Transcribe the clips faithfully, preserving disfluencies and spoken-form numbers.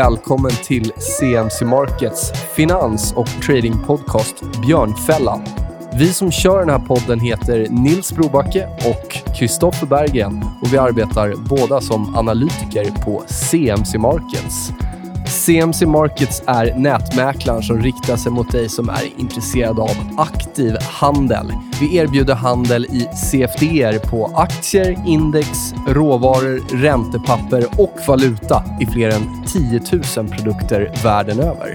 välkommen till C M C Markets finans- och tradingpodcast Björnfällan. Vi som kör den här podden heter Nils Brobacke och Kristoffer Bergen och vi arbetar båda som analytiker på C M C Markets. C M C Markets är nätmäklaren som riktar sig mot dig som är intresserad av aktiv handel. Vi erbjuder handel i C F D R på aktier, index, råvaror, räntepapper och valuta i fler än tio tusen produkter världen över.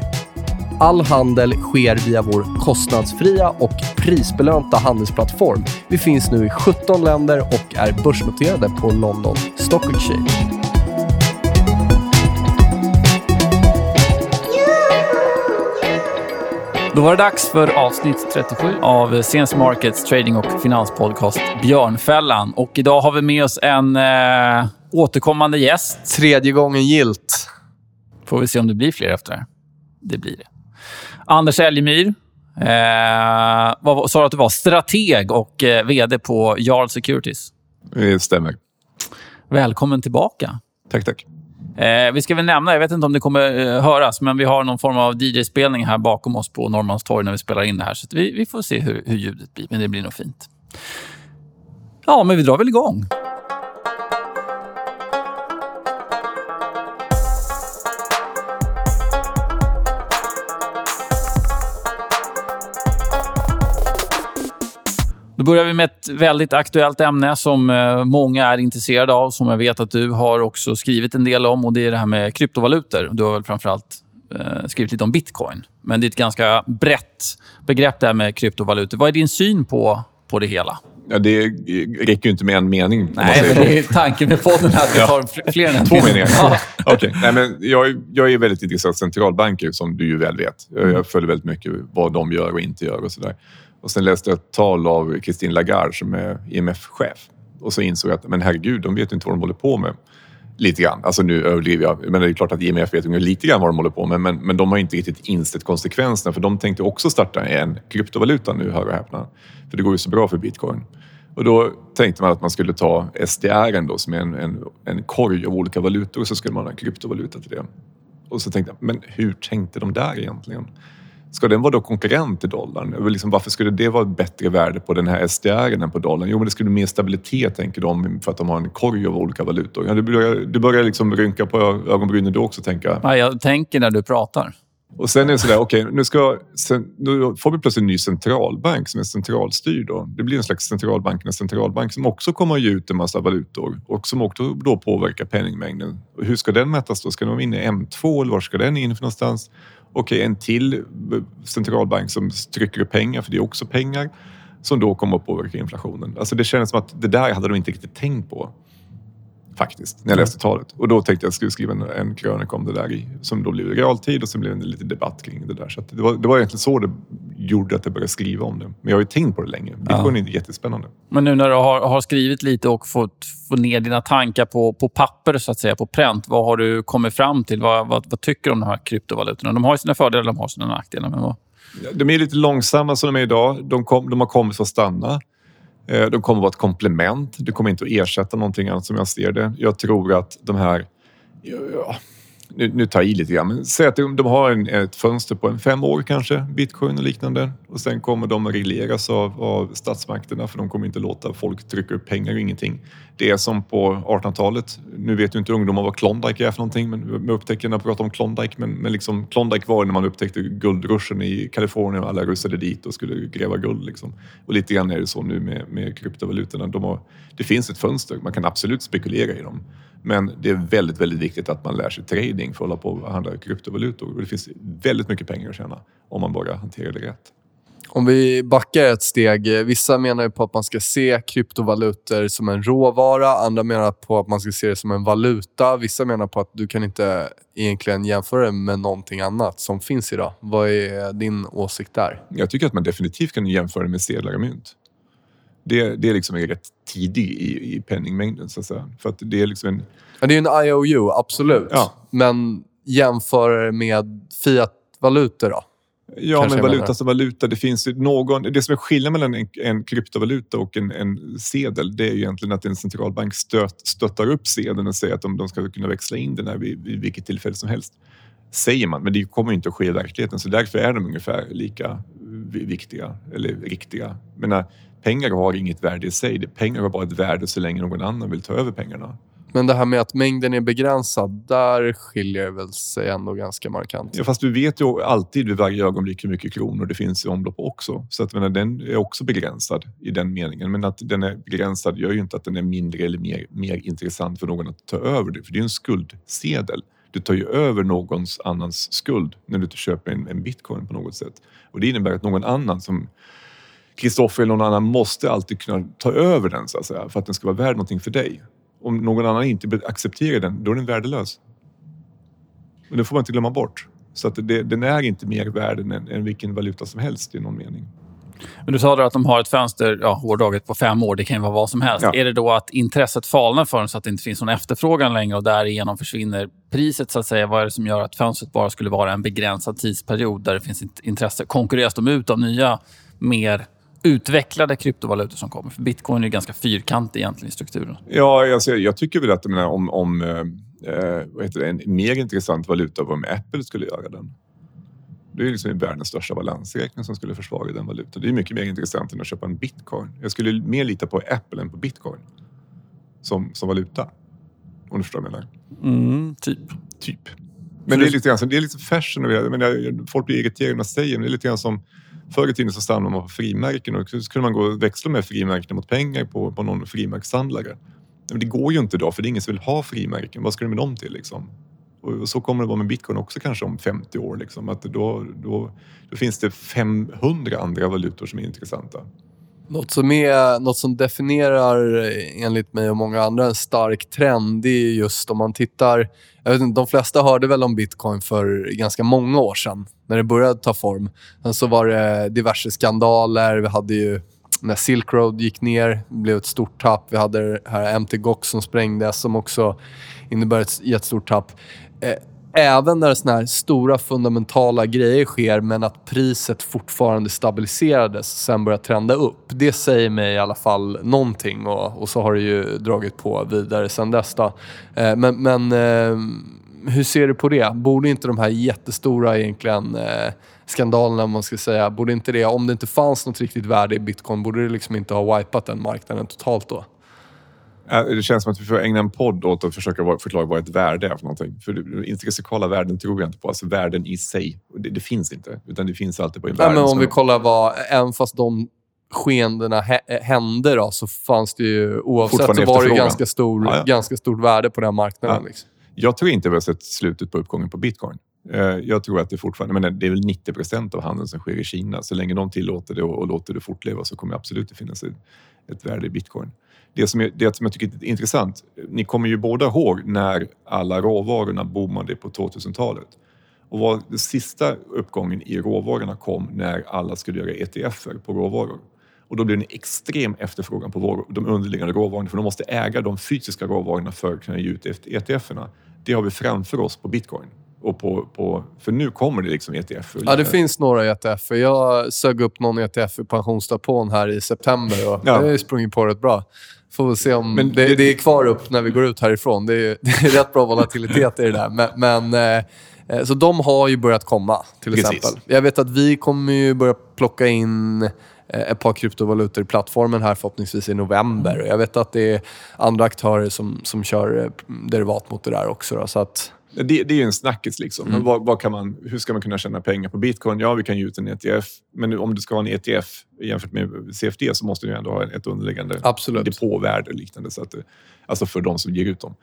All handel sker via vår kostnadsfria och prisbelönta handelsplattform. Vi finns nu i sjutton länder och är börsnoterade på London Stock Exchange. Då var det dags för avsnitt trettiosju av C M C Markets trading- och finanspodcast Björnfällan. Och idag har vi med oss en eh, återkommande gäst. Tredje gången gilt. Får vi se om det blir fler efter det. Det blir det. Anders Elgemyr. Eh, vad sa du att du var? Strateg och eh, vd på Jarl Securities. Det stämmer. Välkommen tillbaka. Tack, tack. Eh, vi ska väl nämna, jag vet inte om det kommer eh, höras, men vi har någon form av D J-spelning här bakom oss på Norrmalmstorg när vi spelar in det här. Så vi, vi får se hur, hur ljudet blir, men det blir nog fint. Ja, men vi drar väl igång. Då börjar vi med ett väldigt aktuellt ämne som många är intresserade av, som jag vet att du har också skrivit en del om, och det är det här med kryptovalutor. Du har väl framförallt skrivit lite om bitcoin, men det är ett ganska brett begrepp det här med kryptovalutor. Vad är din syn på, på det hela? Ja, det räcker ju inte med en mening. Nej, men det är tanken med podden här att vi tar fler än en Två meningar. Ja. Okay. Nej, men jag, jag är väldigt intresserad av centralbanker, som du ju väl vet. Jag, jag följer väldigt mycket vad de gör och inte gör och sådär. Och sen läste jag ett tal av Christine Lagarde som är I M F-chef. Och så insåg jag att, men herregud, de vet ju inte vad de håller på med. Lite grann. Alltså nu överdriver jag. Men det är klart att I M F vet ju lite grann vad de håller på med. Men, men de har inte riktigt insett konsekvenserna. För de tänkte också starta en kryptovaluta nu, hör och häpna. För det går ju så bra för bitcoin. Och då tänkte man att man skulle ta S D R då, som är en, en, en korg av olika valutor. Och så skulle man ha en kryptovaluta till det. Och så tänkte jag, men hur tänkte de där egentligen? Ska den vara då konkurrent till dollarn? Liksom, varför skulle det vara ett bättre värde på den här S D R än på dollarn? Jo, men det skulle mer stabilitet, tänker de, för att de har en korg av olika valutor. Ja, du börjar, du börjar liksom rynka på ögonbrynen då också, tänker jag. Ja, jag tänker när du pratar. Och sen är det sådär, okej, okay, nu, ska, sen, nu får vi plötsligt en ny centralbank som är centralstyrd. Då. Det blir en slags centralbankernas centralbank som också kommer att ge ut en massa valutor och som också då påverkar penningmängden. Och hur ska den mätas då? Ska de in i M två eller var ska den in för någonstans? Okej, okay, en till centralbank som trycker upp pengar, för det är också pengar, som då kommer att påverka inflationen. Alltså det känns som att det där hade de inte riktigt tänkt på, faktiskt, när jag läste talet. Och då tänkte jag att jag skulle skriva en, en krönika om det där, i, som då blev realtid, och sen blev det lite debatt kring det där. Så att det, var, det var egentligen så det gjorde att jag började skriva om det. Men jag har ju tänkt på det länge. Det är inte jättespännande. Men nu när du har, har skrivit lite och fått få ner dina tankar på, på papper, så att säga, på pränt, vad har du kommit fram till? Vad, vad, vad tycker du om de här kryptovalutorna? De har ju sina fördelar, de har sina nackdelar. Men vad... De är lite långsamma som de är idag. De, kom, de har kommit för att stanna. De kommer att vara ett komplement. Det kommer inte att ersätta någonting annat, som jag ser det. Jag tror att de här... Ja, nu, nu tar jag i lite grann. Men säg att de, de har en, ett fönster på en fem år kanske. Bitcoin och liknande. Och sen kommer de att regleras av, av statsmakterna. För de kommer inte låta folk trycka upp pengar och ingenting. Det är som på artonhundratalet. Nu vet ju inte ungdomar vad Klondike är för någonting. Men man upptäcker när man pratar om Klondike. Men, men liksom, Klondike var när man upptäckte guldruschen i Kalifornien. Och alla rusade dit och skulle gräva guld. Liksom. Och lite grann är det så nu med, med kryptovalutorna. De har, det finns ett fönster. Man kan absolut spekulera i dem. Men det är väldigt, väldigt viktigt att man lär sig trading för att hålla på och handla kryptovalutor. Och det finns väldigt mycket pengar att tjäna om man bara hanterar det rätt. Om vi backar ett steg. Vissa menar ju på att man ska se kryptovalutor som en råvara. Andra menar på att man ska se det som en valuta. Vissa menar på att du kan inte egentligen jämföra det med någonting annat som finns idag. Vad är din åsikt där? Jag tycker att man definitivt kan jämföra det med sedlar och mynt. Det, det liksom är rätt tidig i, i penningmängden, så att säga. För att det är liksom en... Ja, det är en I O U, absolut. Ja. Men jämför med fiatvalutor då? Ja, kanske, men valuta som valuta, det finns ju någon... Det som är skillnad mellan en, en kryptovaluta och en, en sedel, det är ju egentligen att en centralbank stöt, stöttar upp sedeln och säger att de, de ska kunna växla in den här vid, vid vilket tillfälle som helst. Säger man, men det kommer ju inte att ske i verkligheten. Så därför är de ungefär lika viktiga eller riktiga. Men när pengar har inget värde i sig. Pengar har bara ett värde så länge någon annan vill ta över pengarna. Men det här med att mängden är begränsad, där skiljer väl sig ändå ganska markant. Ja, fast du vet ju alltid vid varje ögonblick hur mycket kronor det finns i omlopp också. Så att, men, den är också begränsad i den meningen. Men att den är begränsad gör ju inte att den är mindre eller mer, mer intressant för någon att ta över det. För det är ju en skuldsedel. Du tar ju över någons annans skuld när du köper en, en bitcoin på något sätt. Och det innebär att någon annan som... Kristoffer eller någon annan måste alltid kunna ta över den så att säga, för att den ska vara värd någonting för dig. Om någon annan inte accepterar den, då är den värdelös. Men det får man inte glömma bort. Så att det, den är inte mer värd än, än vilken valuta som helst i någon mening. Men du sa att de har ett fönster, ja, hårdaget på fem år, det kan ju vara vad som helst. Ja. Är det då att intresset falnar för den så att det inte finns någon efterfrågan längre och därigenom försvinner priset så att säga? Vad är det som gör att fönstret bara skulle vara en begränsad tidsperiod där det finns intresse? Konkurreras de ut av nya, mer utvecklade kryptovalutor som kommer? För bitcoin är ju ganska fyrkantig egentligen i strukturen. Ja, alltså, jag tycker väl att menar, om, om eh, vad heter det, en mer intressant valuta var om Apple skulle göra den. Det är ju liksom världens största balansräkning som skulle försvaga den valutan. Det är mycket mer intressant än att köpa en bitcoin. Jag skulle mer lita på Apple än på bitcoin som, som valuta. Om du förstår vad jag menar. Mm, typ. Typ. Men det är lite grann som, det är lite fashion. Jag menar, folk blir irriterade när jag säger, men det är lite grann som förr i tiden så samlade man på frimärken och så skulle man gå och växla med frimärken mot pengar på, på någon frimärkshandlare. Men det går ju inte då, för det är ingen som vill ha frimärken. Vad ska du med dem till liksom? Och så kommer det vara med bitcoin också kanske om femtio år. Liksom. Att då, då, då finns det femhundra andra valutor som är intressanta. Något som, är, något som definierar enligt mig och många andra en stark trend, det är just om man tittar... Jag vet inte, de flesta hörde väl om bitcoin för ganska många år sedan när det började ta form. Sen så var det diverse skandaler. Vi hade ju när Silk Road gick ner, blev ett stort tapp. Vi hade det här Mount. Gox som sprängdes som också innebär ett jättestort tapp. Även när såna här stora fundamentala grejer sker, men att priset fortfarande stabiliserades och sen började trenda upp. Det säger mig i alla fall någonting, och, och så har det ju dragit på vidare sen dess. Eh, men, men eh, hur ser du på det? Borde inte de här jättestora egentligen eh, skandalerna, om man ska säga, borde inte det, om det inte fanns något riktigt värde i bitcoin, borde det liksom inte ha wipat den marknaden totalt då? Det känns som att vi får ägna en podd åt att försöka förklara vad ett värde är för någonting. För intressekala värden tror jag inte på. Alltså värden i sig. Det, det finns inte. Utan det finns alltid på en värld. Nej, men om vi kollar vad... Även fast de skeendena hände då, så fanns det ju... Oavsett så var det ju ganska, stor, ja, ja. ganska stort värde på den här marknaden. Ja. Liksom. Jag tror inte vi har sett slutet på uppgången på bitcoin. Jag tror att det fortfarande... Men det är väl nittio procent av handeln som sker i Kina. Så länge de tillåter det och, och låter det fortleva, så kommer det absolut att finnas ett, ett värde i bitcoin. Det som, är, det som jag tycker är intressant, ni kommer ju båda ihåg när alla råvarorna boomade på tvåtusentalet. Och var den sista uppgången i råvarorna kom när alla skulle göra E T F:er på råvaror. Och då blev det en extrem efterfrågan på de underliggande råvarorna, för de måste äga de fysiska råvarorna för att kunna ge ut E T F:erna. Det har vi framför oss på bitcoin. Och på, på, för nu kommer det liksom E T F. Ja, det finns några E T F. Jag sög upp någon E T F i pensionsdepån här i september och ja. Det har sprungit på rätt bra. Får vi se om men det, det, det är kvar upp när vi går ut härifrån. Det är, det är rätt bra volatilitet i det där. Men, men, så de har ju börjat komma till exempel. Precis. Jag vet att vi kommer ju börja plocka in ett par kryptovalutor i plattformen här förhoppningsvis i november. Jag vet att det är andra aktörer som, som kör derivat mot det där också. Då, så att... Det, det är ju en snackis liksom. Mm. Vad, vad kan man, hur ska man kunna tjäna pengar på bitcoin? Ja, vi kan ge ut en E T F. Men om du ska ha en E T F jämfört med C F D så måste du ju ändå ha ett underliggande absolut. Depåvärde och liknande. Så att, alltså för de som ger ut dem.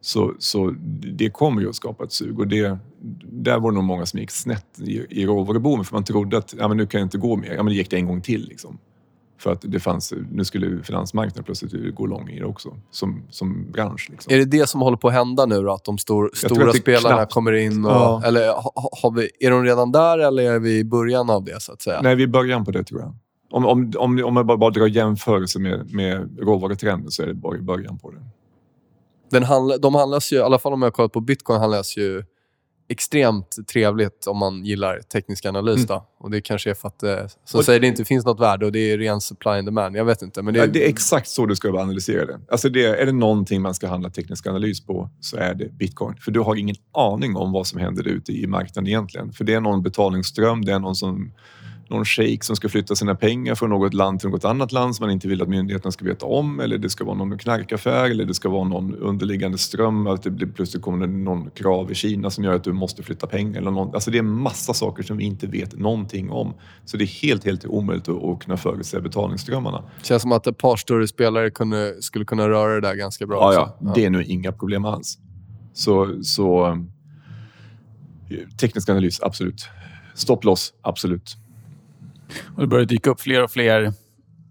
Så, så det kommer ju att skapa ett sug. Och det, där var nog många som gick snett i, i råvaruboomen. För man trodde att ja, men nu kan jag inte gå mer. Ja, men det gick det en gång till liksom. För att det fanns, nu skulle finansmarknaden plötsligt gå lång i det också. Som, som bransch liksom. Är det det som håller på att hända nu då? Att de stor, stora spelarna knappt... kommer in? Och, ja. Eller har, har vi, är de redan där eller är vi i början av det så att säga? Nej, vi är i början på det tror jag. Om, om, om, om jag bara, bara drar jämförelse med, med råvarutrenden så är det bara i början på det. Den handla, de handlas ju, i alla fall om jag kollat på bitcoin handlas ju extremt trevligt om man gillar teknisk analys då. Mm. Och det kanske är för att eh, som och säger det inte finns något värde och det är ren supply and demand. Jag vet inte. Men det, är... det är exakt så du ska analysera det. Alltså det, är det någonting man ska handla teknisk analys på så är det bitcoin. För du har ingen aning om vad som händer ute i marknaden egentligen. För det är någon betalningsström, det är någon som... någon shejk som ska flytta sina pengar från något land till något annat land som man inte vill att myndigheterna ska veta om, eller det ska vara någon knarkaffär, eller det ska vara någon underliggande ström, att det blir plötsligt kommer någon krav i Kina som gör att du måste flytta pengar eller någon, alltså det är massa saker som vi inte vet någonting om, så det är helt helt omöjligt att, att kunna förutse betalningsströmmarna. Det känns som att ett par större spelare kunde, skulle kunna röra det där ganska bra. Ja, ja. ja. Det är nog inga problem alls. Så, så teknisk analys, absolut. Stopploss, absolut. Och det börjar dyka upp fler och fler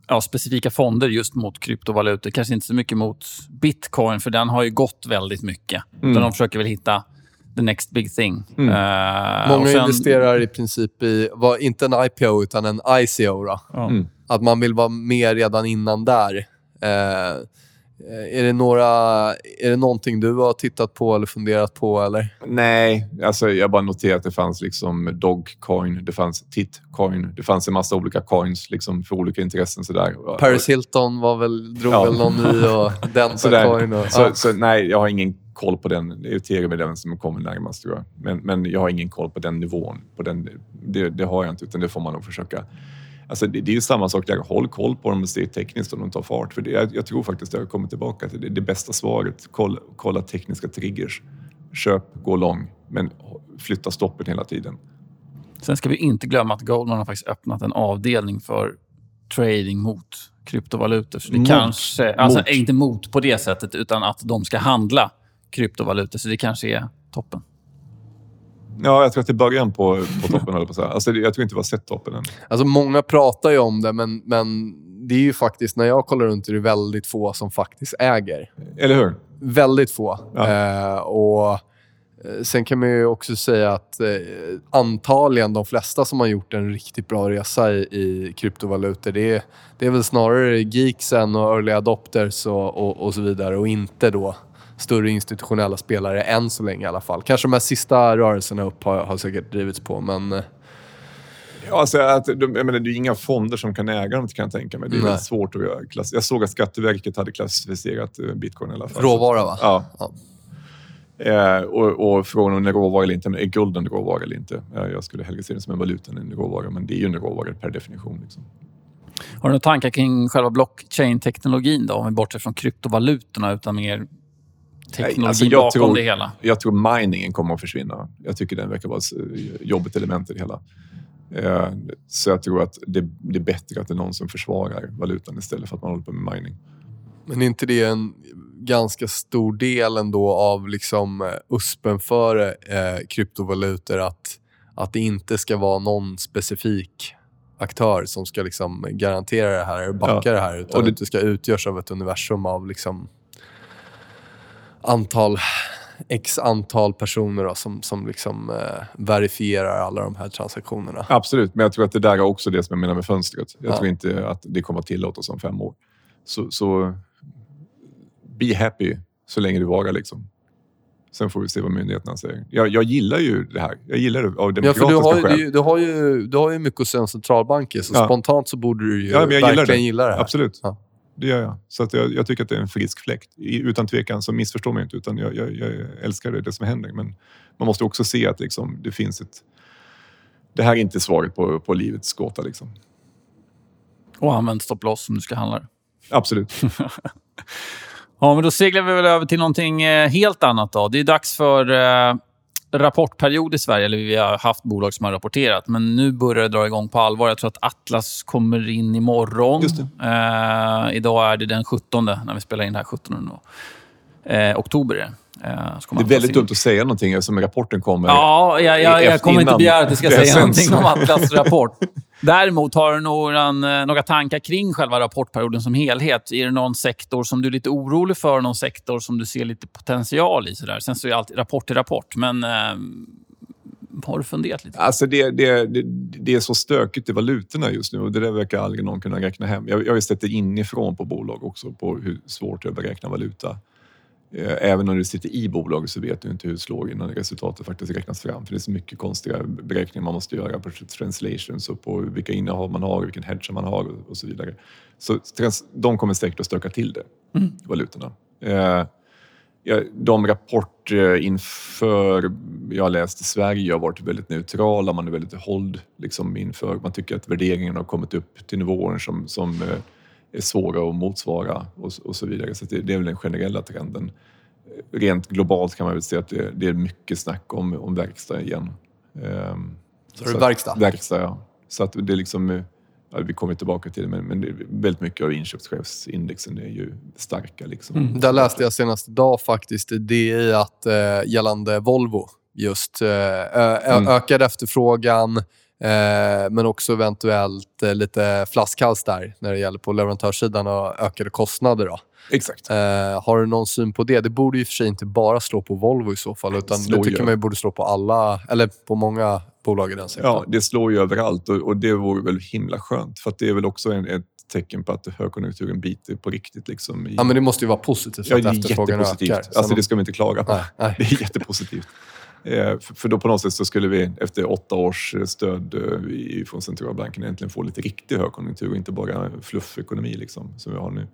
ja, specifika fonder just mot kryptovalutor. Kanske inte så mycket mot bitcoin, för den har ju gått väldigt mycket. Mm. Men de försöker väl hitta the next big thing. Mm. Uh, Många sen... investerar i princip i, var inte en I P O utan en I C O. Då. Mm. Att man vill vara med redan innan där. Uh, är, det några, är det någonting du har tittat på eller funderat på? Eller? Nej, alltså jag bara noterat att det fanns liksom Dogecoin, det fanns Titcoin, det fanns en massa olika coins liksom för olika intressen. Sådär. Paris Hilton var väl, drog ja. väl någon ny och den coin. Och, så, ja. så nej, jag har ingen koll på den. Det är Ethereum med den som kommer närmast, tror jag. Men, men jag har ingen koll på den nivån. På den, det, det har jag inte, utan det får man nog försöka... Alltså det, det är ju samma sak där. Håll koll på dem och se tekniskt om de tar fart. För det, jag, jag tror faktiskt att jag kommer tillbaka till det, det bästa svaret. Kolla, kolla tekniska triggers. Köp, gå lång. Men flytta stoppen hela tiden. Sen ska vi inte glömma att Goldman har faktiskt öppnat en avdelning för trading mot kryptovalutor. Så det mot, kanske, alltså mot. inte mot på det sättet utan att de ska handla kryptovalutor. Så det kanske är toppen. Ja, jag tror att det är början på, på toppen. Eller på så här. Alltså, jag tror inte vi har sett toppen än. Alltså, många pratar ju om det, men, men det är ju faktiskt, när jag kollar runt, är det väldigt få som faktiskt äger. Eller hur? Väldigt få. Ja. Eh, och sen kan man ju också säga att eh, antagligen de flesta som har gjort en riktigt bra resa i, i kryptovalutor, det är, det är väl snarare geeksen och early adopters och, och, och så vidare, och inte då större institutionella spelare än så länge i alla fall. Kanske de här sista rörelserna upp har, har säkert drivits på, men... Ja, alltså, att, de, jag menar, det är inga fonder som kan äga dem, kan jag tänka mig. Det är väldigt svårt att göra. Klass... Jag såg att Skatteverket hade klassificerat bitcoin i alla fall. Råvara, va? Ja. ja. Eh, och, och frågan om det är råvara eller inte, men är guld en råvara eller inte? Jag skulle hellre se det som en valuta än en råvara, men det är ju en råvara per definition, liksom. Har du några tankar kring själva blockchain-teknologin då? Om vi bortser från kryptovalutorna utan mer... teknologi alltså jag bakom tror, det hela. Jag tror miningen kommer att försvinna. Jag tycker den verkar vara ett jobbigt element i det hela. Så jag tror att det, det är bättre att det är någon som försvarar valutan istället för att man håller på med mining. Men är inte det en ganska stor del ändå av liksom uspen för eh, kryptovalutor att, att det inte ska vara någon specifik aktör som ska liksom garantera det här och backa ja. det här, utan och det, att det ska utgörs av ett universum av liksom antal, x antal personer då, som, som liksom, eh, verifierar alla de här transaktionerna. Absolut, men jag tror att det där är också det som jag menar med fönstret. Jag ja. tror inte att det kommer att tillåtas om fem år. Så, så be happy så länge du vågar liksom. Sen får vi se vad myndigheterna säger. Jag, jag gillar ju det här. Jag gillar det av demokratiska ja, för du har, skäl. Du, du, har ju, du har ju mycket hos en centralbanker, så ja. spontant så borde du ju ja, verkligen gillar det. Gilla det här. Absolut. Ja. Det gör jag. Så att jag, jag tycker att det är en frisk fläkt. I, utan tvekan så missförstår man inte, utan jag, jag, jag älskar det, det som händer. Men man måste också se att liksom, det finns ett... Det här är inte svaret på, på livets gåta. Liksom. Och använd stopploss som du ska handla. Absolut. Ja, men då seglar vi väl över till någonting helt annat då. Det är dags för eh, rapportperiod i Sverige. Eller vi har haft bolag som har rapporterat. Men nu börjar det dra igång på allvar. Jag tror att Atlas kommer in imorgon. Just det. Eh, idag är det den sjuttonde när vi spelar in det här. sjuttonde eh, oktober. Eh, det är väldigt dumt att säga någonting eftersom rapporten kommer. Ja, jag, jag, jag kommer inte begära att du ska säga någonting om Atlas rapport. Däremot har du några, några tankar kring själva rapportperioden som helhet. Är det någon sektor som du är lite orolig för? Någon sektor som du ser lite potential i? Så där? Sen så är alltid rapport till rapport. Men eh, har du funderat lite? Alltså det, det, det, det är så stökigt i valutorna just nu. Och det där verkar aldrig någon kunna räkna hem. Jag, jag har ju sett det inifrån på bolag också. På hur svårt det är att beräkna valuta. Även om du sitter i bolaget så vet du inte hur det slår innan resultatet faktiskt räknas fram. För det är så mycket konstiga beräkningar man måste göra på translations och på vilka innehav man har, vilken hedge man har och så vidare. Så de kommer säkert att stöka till det, mm. valutorna. De rapporter inför jag läst i Sverige har varit väldigt neutrala. Man är väldigt hålld liksom inför. Man tycker att värderingen har kommit upp till nivåer som... som är svåra att motsvara och, och så vidare. Så det, det är väl den generella trenden. Rent globalt kan man väl se att det, det är mycket snack om, om verkstad igen. Ehm, så, så det är verkstad? Att, verkstad, ja. Så att det är liksom, ja, vi kommer tillbaka till det, men, men det är väldigt mycket av inköpschefsindexen är ju starka. Liksom. Mm. Där läste jag senast idag faktiskt, det är att äh, gällande Volvo just äh, ö- mm. ökade efterfrågan. Men också eventuellt lite flaskhals där när det gäller på leverantörssidan och ökade kostnader då. Exakt. Har du någon syn på det? Det borde ju för sig inte bara slå på Volvo i så fall, utan det tycker man ju borde slå på alla, eller på många bolag i den sektorn. Ja, det slår ju överallt och det vore väl himla skönt, för att det är väl också en, ett tecken på att högkonjunkturen biter på riktigt. Liksom i... Ja, men det måste ju vara positivt. Ja, det är jättepositivt. Alltså man... det ska vi inte klaga på. Nej, nej. Det är jättepositivt. För då på något sätt så skulle vi efter åtta års stöd från centralbanken egentligen få lite riktig högkonjunktur och inte bara fluffekonomi liksom, som vi har nu.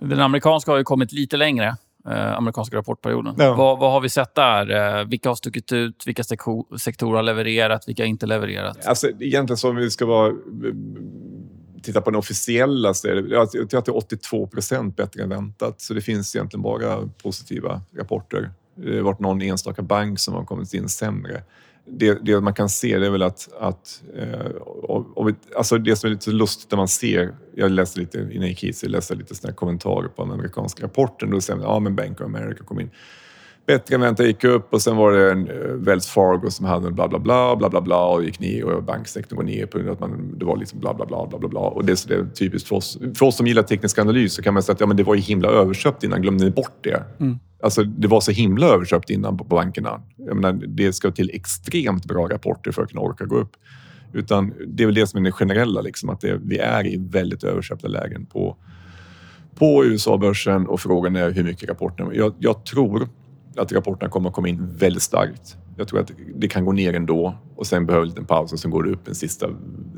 Den amerikanska har ju kommit lite längre, eh, amerikanska rapportperioden. Ja. Vad, vad har vi sett där? Vilka har stuckit ut? Vilka seko- sektorer har levererat? Vilka har inte levererat? Alltså egentligen så om vi ska vara... Titta på den officiella så är det, jag tror att det är åttiotvå procent bättre än väntat. Så det finns egentligen bara positiva rapporter. Det har varit någon enstaka bank som har kommit in sämre. Det, det man kan se det är väl att... att eh, och, alltså det som är lite lustigt när man ser... Jag läste lite innan i Kisa, jag läste lite sådana kommentarer på den amerikanska rapporten. Då säger man ja, men Bank of America kom in. Bättre än väntat gick upp och sen var det en Wells Fargo som hade en bla bla bla bla bla bla och gick ner och banksektorn går ner på grund av att man, det var liksom bla bla bla bla bla bla. Och det är, så det är typiskt för oss. För oss som gillar teknisk analys så kan man säga att ja, men det var ju himla överköpt innan, glömde ni bort det? Mm. Alltså det var så himla överköpt innan på, på bankerna. Jag menar, det ska till extremt bra rapporter för att kunna orka gå upp. Utan det är väl det som är det generella liksom, att det, vi är i väldigt överköpta lägen på, på U S A-börsen och frågan är hur mycket rapporterna... Jag, jag tror... att rapporterna kommer att komma in väldigt starkt. Jag tror att det kan gå ner ändå och sen behöver en liten paus och sen går det upp en sista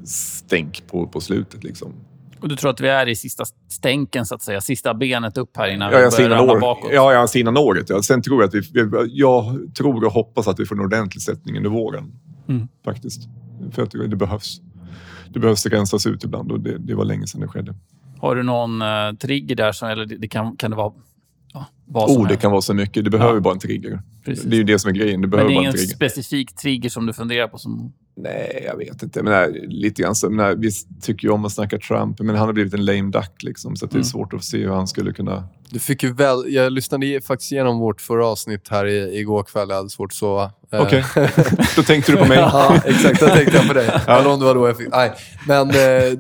stänk på, på slutet liksom. Och du tror att vi är i sista stänken så att säga, sista benet upp här innan ja, vi börjar ramla år. bakåt? Ja, jag ser innan året. Ja. Sen tror jag att vi, jag tror och hoppas att vi får en ordentlig sättning under våren. Mm. Faktiskt. För att det behövs. Det behövs rensas ut ibland och det, det var länge sedan det skedde. Har du någon eh, trigger där? Som, eller det kan, kan det vara... Oh, det kan vara så mycket. Du behöver ja. bara en trigger. Precis. Det är ju det som är grejen. Du behöver men det är ingen trigger. Specifik trigger som du funderar på? Som... Nej, jag vet inte. Men nej, lite grann så, men nej, vi tycker ju om att snacka Trump, men han har blivit en lame duck liksom, så att mm. det är svårt att se hur han skulle kunna... Du fick ju väl... Jag lyssnade faktiskt igenom vårt förra avsnitt här i, igår kväll. Jag hade svårt att sova. Okej, okay. Då tänkte du på mig. Ja, exakt. Då tänkte jag på dig. Ja. Eller om det var då jag fick... Nej. Men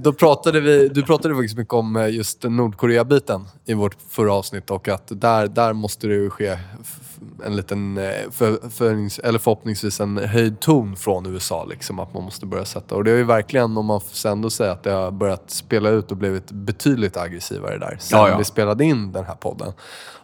då pratade vi... Du pratade faktiskt mycket om just Nordkorea-biten i vårt förra avsnitt och att där, där måste det ju ske en liten... För, för, eller förhoppningsvis en höjd ton från U S A liksom, att man måste börja sätta. Och det är ju verkligen, om man får ändå säga att det har börjat spela ut och blivit betydligt aggressivare där sen ja, ja. vi spelade in den här podden.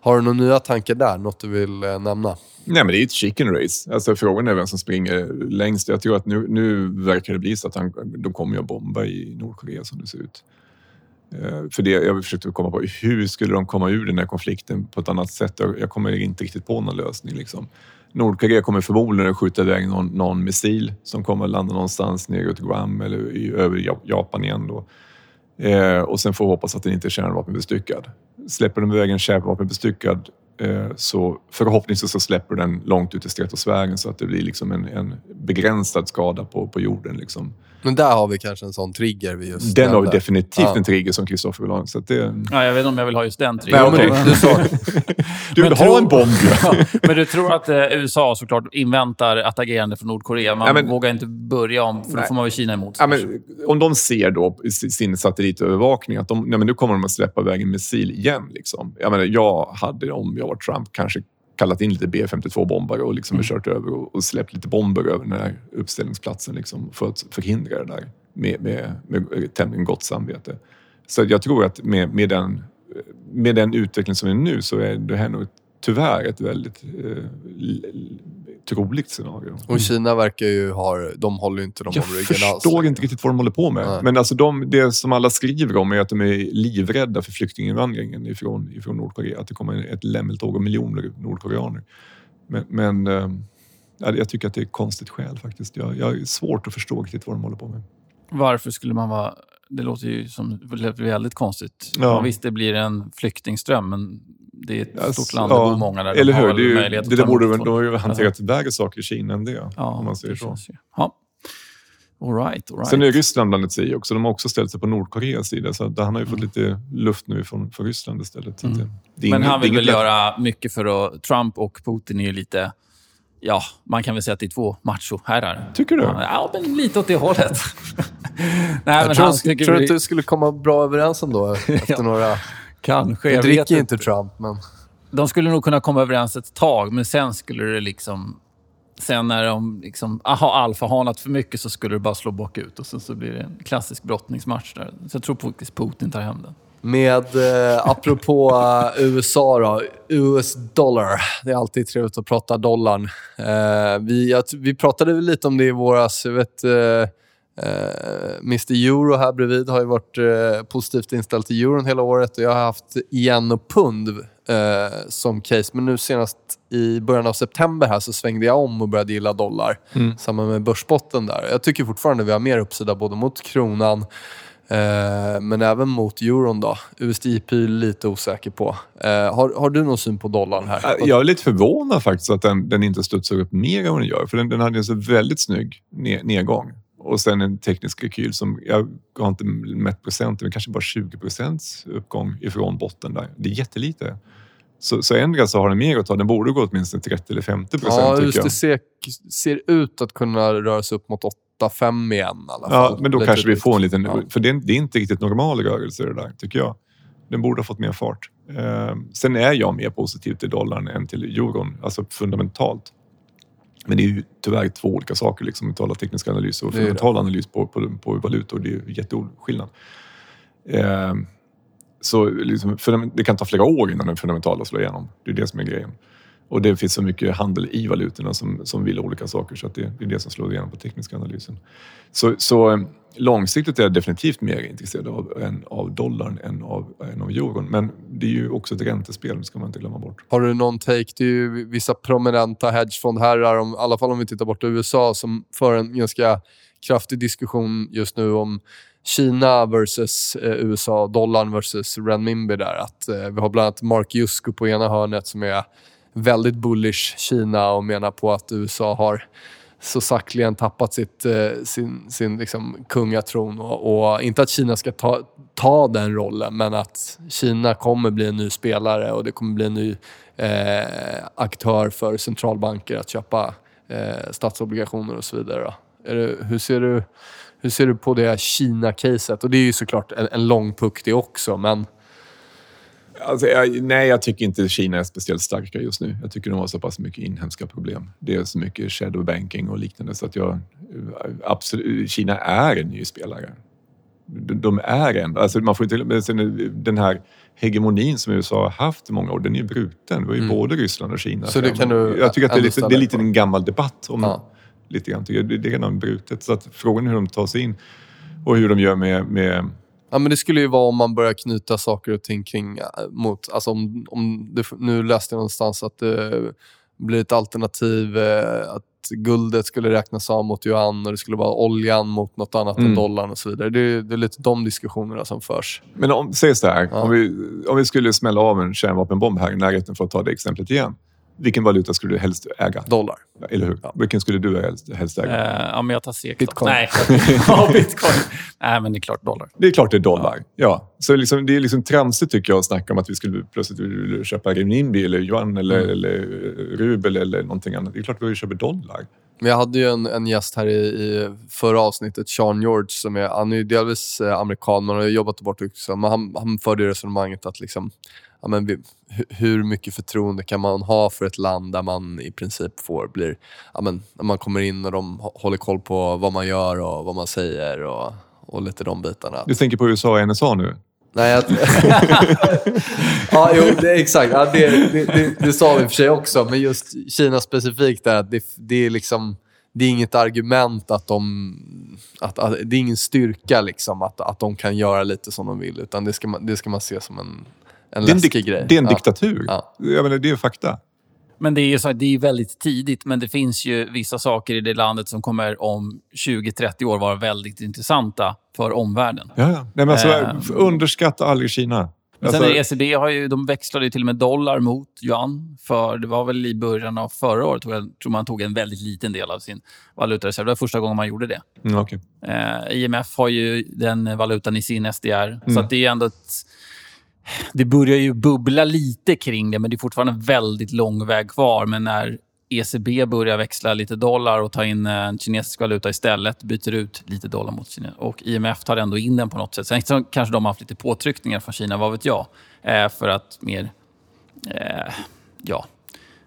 Har du några nya tankar där? Något du vill eh, nämna? Nej, men det är ett chicken race. Alltså, frågan är vem som springer längst. Jag tror att nu, nu verkar det bli så att han, de kommer att bomba i Nordkorea som det ser ut. Eh, för det, jag försökte komma på hur skulle de komma ur den här konflikten på ett annat sätt. Jag, jag kommer inte riktigt på någon lösning liksom. Nordkorea kommer förmodligen att skjuta iväg någon, någon missil som kommer att landa någonstans neråt Guam eller i, över Japan igen då. Eh, och sen får vi hoppas att den inte är kärnvapenbestyckad. Släpper de iväg en kärnvapenbestyckad eh, så förhoppningsvis så släpper den långt ut i stratosfären så att det blir liksom en, en begränsad skada på, på jorden liksom. Men där har vi kanske en sån trigger vi just den har vi definitivt ja. en trigger som Kristoffer vill ha. Så att det... ja, jag vet inte om jag vill ha just den triggern. Nej, men du, du, så... du vill men ha tror... en bomb. Ja, men du tror att eh, U S A såklart inväntar attagerande från Nordkorea. Man ja, men... vågar inte börja om, för nej. Då får man väl Kina emot. Ja, men, om de ser då i sin satellitövervakning att de, nej, men nu kommer de att släppa iväg en missil igen. Liksom. Jag, menar, jag hade, om jag var Trump, kanske kallat in lite B femtiotvå-bombare och liksom mm. kört över och, och släppt lite bomber över den här uppställningsplatsen liksom för att förhindra det där med, med, med tämligen gott samvete. Så jag tror att med, med, den, med den utveckling som är nu så är det här nog ett tyvärr ett väldigt eh, troligt scenario. Och Kina verkar ju ha, de håller ju inte de omryggen alls. Jag förstår alltså. Inte riktigt vad de håller på med. Nej. Men alltså de, det som alla skriver om är att de är livrädda för flyktinginvandringen ifrån, ifrån Nordkorea. Att det kommer ett lämmeltåg av miljoner nordkoreaner. Men, men eh, jag tycker att det är konstigt skäl faktiskt. Jag, jag är svårt att förstå riktigt vad de håller på med. Varför skulle man vara... Det låter ju som väldigt konstigt. Ja. Ja, visst, det blir en flyktingström, men det är ett yes, stort land där ja. Bor många där. Eller de hur? Det, ju, det, det borde väl då ju hanterat värre saker i Kina än det, ja, om man säger så. Ja. All right, all right. Sen är Ryssland blandat sig också. De har också ställt sig på Nordkoreas sida. Så där han har ju fått mm. lite luft nu från, från Ryssland istället. Mm. Det, det men inget, han vill väl lätt. Göra mycket för att... Trump och Putin är ju lite... Ja, man kan väl säga att det är två macho-herrar. Tycker du? Ja, men lite åt det hållet. Nej, men jag tror, han, jag, tror vi... att du skulle komma bra överens ändå efter ja, några... Kanske. Jag dricker inte Trump, men... De skulle nog kunna komma överens ett tag, men sen skulle det liksom... Sen när de liksom, aha, alfahanat för mycket så skulle det bara slå bak ut. Och sen så blir det en klassisk brottningsmatch där. Så jag tror faktiskt Putin tar hem den. Med, eh, apropå eh, U S A då, U S dollar. Det är alltid trevligt att prata dollarn. Eh, vi, jag, vi pratade lite om det i våras. Jag vet, eh, mister Euro här bredvid har ju varit eh, positivt inställd till euron hela året. Och jag har haft yen och pund eh, som case. Men nu senast i början av september här så svängde jag om och började gilla dollar. Mm. Samma med börsbotten där. Jag tycker fortfarande vi har mer uppsida både mot kronan men även mot euron då. U S D P är lite osäker på. Har, har du någon syn på dollarn här? Jag är lite förvånad faktiskt att den, den inte studsar upp mer än vad den gör. För den, den hade en så väldigt snygg nedgång. Och sen en teknisk rekyl som, jag har inte mätt procent, men kanske bara tjugo procent uppgång ifrån botten där. Det är jättelite. Så, så ändå så har den mer att ta. Den borde gå åtminstone trettio eller femtio procent. Ja, just det ser, ser ut att kunna röra sig upp mot åtta komma fem igen i alla fall. Ja, men då lite kanske vi får en liten... Ja. För det är, det är inte riktigt normal rörelse det där, tycker jag. Den borde ha fått mer fart. Eh, sen är jag mer positiv till dollarn än till euron. Alltså fundamentalt. Men det är ju tyvärr två olika saker. Liksom, mentala teknisk analys och fundamental analys på, på, på valutor. Det är ju jätteskillnad. Eh, Så liksom, det kan ta flera år innan den fundamentala slår igenom. Det är det som är grejen. Och det finns så mycket handel i valutorna som, som vill olika saker. Så att det, det är det som slår igenom på tekniska analysen. Så, så långsiktigt är jag definitivt mer intresserad av, än av dollarn än av, än av euron. Men det är ju också ett räntespel, ska man inte glömma bort. Har du någon take? Det är ju vissa prominenta hedgefondherrar, om, i alla fall om vi tittar bort U S A, som för en ganska kraftig diskussion just nu om Kina versus eh, U S A, dollarn versus renminbi där. Att, eh, vi har bland annat Mark Yusko på ena hörnet som är väldigt bullish Kina och menar på att U S A har så sakteligen tappat sitt, eh, sin, sin liksom kungatron. Och, och inte att Kina ska ta, ta den rollen, men att Kina kommer bli en ny spelare och det kommer bli en ny eh, aktör för centralbanker att köpa eh, statsobligationer och så vidare. Då. Är det, hur ser du... Hur ser du på det Kina-caset? Och det är ju såklart en, en lång puck det också, men... Alltså, jag, nej, jag tycker inte Kina är speciellt starka just nu. Jag tycker de har så pass mycket inhemska problem. Det är så mycket shadow banking och liknande. Så att jag... Absolut, Kina är en ny spelare. De, de är en... Alltså, man får inte, den här hegemonin som U S A har haft i många år, den är ju bruten. Det var ju mm. både Ryssland och Kina. Så det kan du jag tycker att det är lite, det är lite en gammal debatt om... Ja. Lite grann. Det är redan brutet. Så att frågan är hur de tar sig in och hur de gör med... med... Ja, men det skulle ju vara om man börjar knyta saker och ting kring mot... Alltså om, om det, nu läste jag någonstans att det blir ett alternativ att guldet skulle räknas av mot yuan och det skulle vara oljan mot något annat mm. än dollarn och så vidare. Det, det är lite de diskussionerna som förs. Men om, säg så här. Ja. Om, vi, om vi skulle smälla av en kärnvapenbomb här i närheten för att ta det exemplet igen. Vilken valuta skulle du helst äga? Dollar. Eller hur? Ja. Vilken skulle du helst, helst äga? Uh, ja, men jag tar sek. Bitcoin. Nej. ja, bitcoin. Nej, men det är klart dollar. Det är klart det är dollar, ja. ja. Så liksom, det är liksom tramsigt tycker jag att snacka om att vi skulle plötsligt köpa renminbi eller yuan eller, mm. eller rubel eller någonting annat. Det är klart vi köper dollar. Men jag hade ju en, en gäst här i, i förra avsnittet, Sean George, som är, han är ju delvis amerikan, men han har ju jobbat bort också. Men han, han förde ju resonemanget att liksom... Ja, men vi, hur mycket förtroende kan man ha för ett land där man i princip får blir, ja, men när man kommer in och de håller koll på vad man gör och vad man säger och, och lite de bitarna. Du tänker på U S A och N S A nu? Nej, jag... ja, jo, det, exakt. Ja, det, det, det, det sa vi för sig också. Men just Kina specifikt där, det, det är liksom... Det är inget argument att de... Att, att, det är ingen styrka liksom att, att de kan göra lite som de vill. Utan det ska man, det ska man se som en, en läskig dik- grej. Det är en ja. diktatur. Ja. Jag menar, det är fakta. Men det är ju så, det är väldigt tidigt. Men det finns ju vissa saker i det landet som kommer om tjugo till trettio år vara väldigt intressanta för omvärlden. Ja, ja. Nej, men alltså, eh. underskatta aldrig Kina. Men sen alltså, E C B har ju, de växlade ju till och med dollar mot yuan, för det var väl i början av förra året tror jag, tror man tog en väldigt liten del av sin valutareserv. Det var första gången man gjorde det. Mm, okay. eh, I M F har ju den valutan i sin S D R. Mm. Så att det är ändå ett, det börjar ju bubbla lite kring det, men det är fortfarande en väldigt lång väg kvar. Men när E C B börjar växla lite dollar och ta in en kinesisk valuta istället, byter ut lite dollar mot Kina. Och I M F tar ändå in den på något sätt. Sen kanske de har haft lite påtryckningar från Kina, vad vet jag. Eh, för att mer... Eh, ja,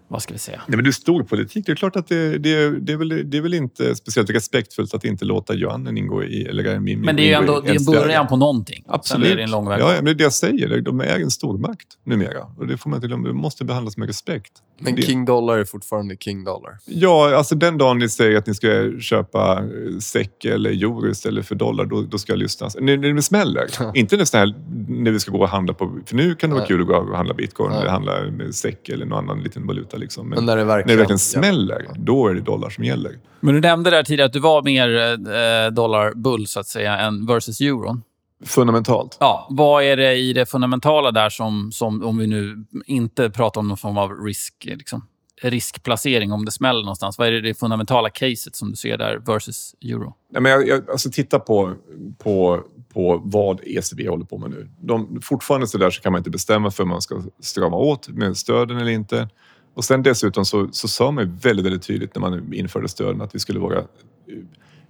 vad ska vi säga? Nej, men det är storpolitik. Det är klart att det, det, det, är, väl, det är väl inte speciellt respektfullt att inte låta yuanen ingå i... Eller min, men det är ju ändå det är början på någonting. Absolut. Sen är det en lång väg. Ja, men det är det jag säger. De är en stormakt numera. Och det får man till och med, måste behandlas med respekt. Men king dollar är fortfarande king dollar. Ja, alltså den dagen ni säger att ni ska köpa säck eller euro istället för dollar, då, då ska jag lyssna. När det smäller. Inte när, här, när vi ska gå och handla på... För nu kan det vara Nej. kul att gå och handla bitcoin Nej. eller handla med säck eller någon annan liten valuta liksom. Men, Men när, det när det verkligen smäller, ja. då är det dollar som gäller. Men du nämnde där tidigare att du var mer dollarbull så att säga än versus euron. Fundamentalt. Ja, vad är det i det fundamentala där som, som om vi nu inte pratar om någon form av risk, liksom, riskplacering om det smäller någonstans. Vad är det, det fundamentala caset som du ser där versus euro? Nej, men jag, jag, alltså titta på, på, på vad E C B håller på med nu. De, fortfarande så där så kan man inte bestämma för om man ska strama åt med stöden eller inte. Och sen dessutom så, så sa man ju väldigt, väldigt tydligt när man införde stöden att vi skulle vara...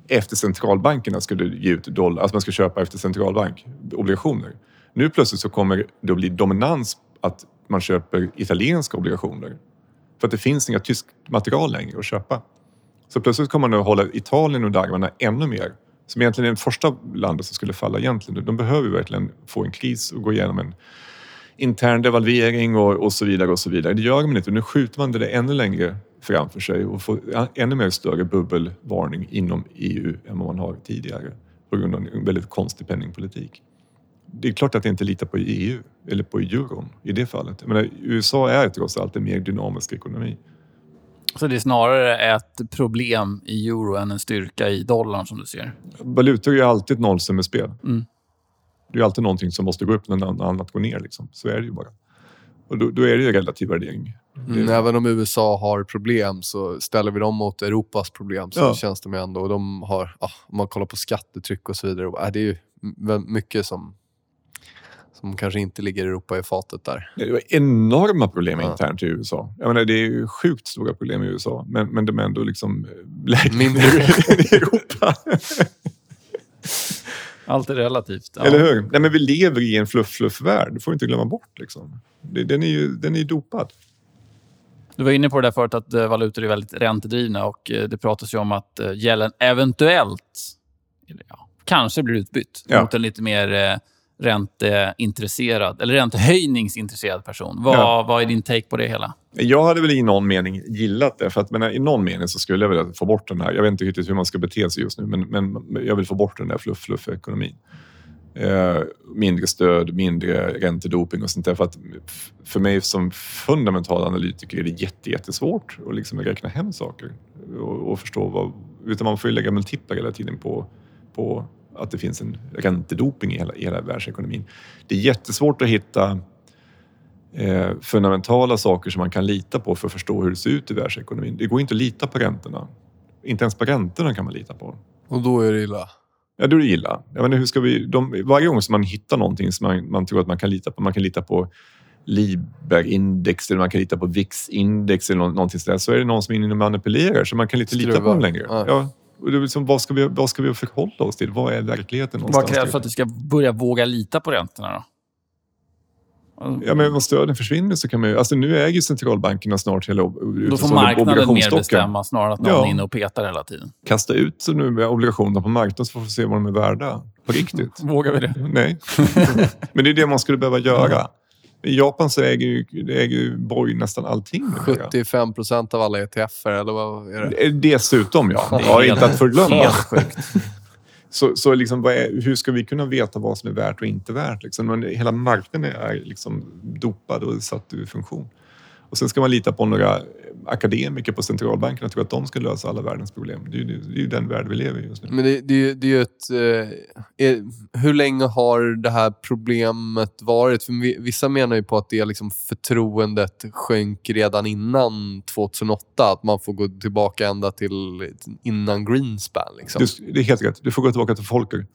efter centralbankerna skulle ge ut dollar, alltså man ska köpa efter centralbank obligationer. Nu plötsligt så kommer det bli dominans att man köper italienska obligationer för att det finns inga tysk material längre att köpa. Så plötsligt kommer man att hålla Italien och dagarna ännu mer, som egentligen är den första landet som skulle falla egentligen. De behöver verkligen få en kris och gå igenom en intern devalvering och, och så vidare och så vidare. Det gör man inte. Nu skjuter man det ännu längre framför sig och få ännu mer större bubbelvarning inom E U än vad man har tidigare på grund av en väldigt konstig penningpolitik. Det är klart att det inte litar på E U eller på euron i det fallet. Jag menar, U S A är trots allt en mer dynamisk ekonomi. Så det är snarare ett problem i euro än en styrka i dollarn som du ser? Valutor är alltid ett nollsummespel. Mm. Det är alltid någonting som måste gå upp när något annat går ner. Liksom. Så är det ju bara. Och då, då är det ju relativ värdering. Mm, det... Även om U S A har problem så ställer vi dem mot Europas problem så ja. känns det med ändå. Och de har, ah, om man kollar på skattetryck och så vidare, och, ah, det är ju mycket som, som kanske inte ligger i Europa i fatet där. Det var enorma problem ja. internt i U S A. Jag menar, det är ju sjukt stora problem i U S A, men, men de är ändå liksom lägre mindre i Europa. Allt är relativt. Ja. Eller hur? Nej, men vi lever i en fluff-fluff-värld. Det får vi inte glömma bort. Liksom. Den är ju den är dopad. Du var inne på det där förut att valutor är väldigt räntedrivna. Och det pratas ju om att Yellen eventuellt ja, kanske blir utbytt ja. mot en lite mer ränteintresserad eller räntehöjningsintresserad person. Vad, ja. vad är din take på det hela? Jag hade väl i någon mening gillat det. För att, men i någon mening så skulle jag vilja få bort den här. Jag vet inte riktigt hur man ska bete sig just nu. Men, men jag vill få bort den där fluff-fluff-ekonomin. Eh, mindre stöd, mindre räntedoping och sånt där. För, att, för mig som fundamental analytiker är det jätte, jättesvårt att liksom räkna hem saker. Och, och förstå vad... Utan man får ju lägga multiplar hela tiden på... på att det finns en räntedoping i hela, i hela världsekonomin. Det är jättesvårt att hitta eh, fundamentala saker som man kan lita på för att förstå hur det ser ut i världsekonomin. Det går inte att lita på räntorna. Inte ens på räntorna kan man lita på. Och då är det illa? Ja, då är det illa. Jag menar, hur ska vi, de, varje gång som man hittar någonting som man, man tror att man kan lita på, man kan lita på Liberindex eller man kan lita på V I X-index eller någonting sådär, så är det någon som är inne och manipulerar så man kan inte lita på dem längre. Ja. ja. Och det är liksom, vad, ska vi, vad ska vi förhålla oss till? Vad är verkligheten någonstans? Vad krävs för att du ska börja våga lita på räntorna då? Ja, men om stöden försvinner så kan man ju... Alltså nu äger ju centralbankerna snart hela obligationsstocken. Då får marknaden mer bestämma snarare att någon ja. är inne och petar hela tiden. Kasta ut så nu obligationerna på marknaden så får vi se vad de är värda. På riktigt. Vågar vi det? Nej. Men det är det man skulle behöva göra. I Japan så äger ju, äger ju Borg nästan allting. sjuttiofem procent av alla E T F-er, eller vad är det? Dessutom, ja. Det är inte att förglömma. Så, så liksom, vad är, hur ska vi kunna veta vad som är värt och inte värt? Liksom? Men hela marknaden är liksom dopad och satt ur funktion. Och sen ska man lita på några akademiker på centralbanken och tro att de ska lösa alla världens problem. Det är ju, det är ju den värld vi lever i just nu. Men det, det, det är ju ett... Är, hur länge har det här problemet varit? För vissa menar ju på att det liksom förtroendet sjönk redan innan tjugohundraåtta. Att man får gå tillbaka ända till innan Greenspan. Liksom. Du, det är helt rätt. Du får gå tillbaka till Volcker.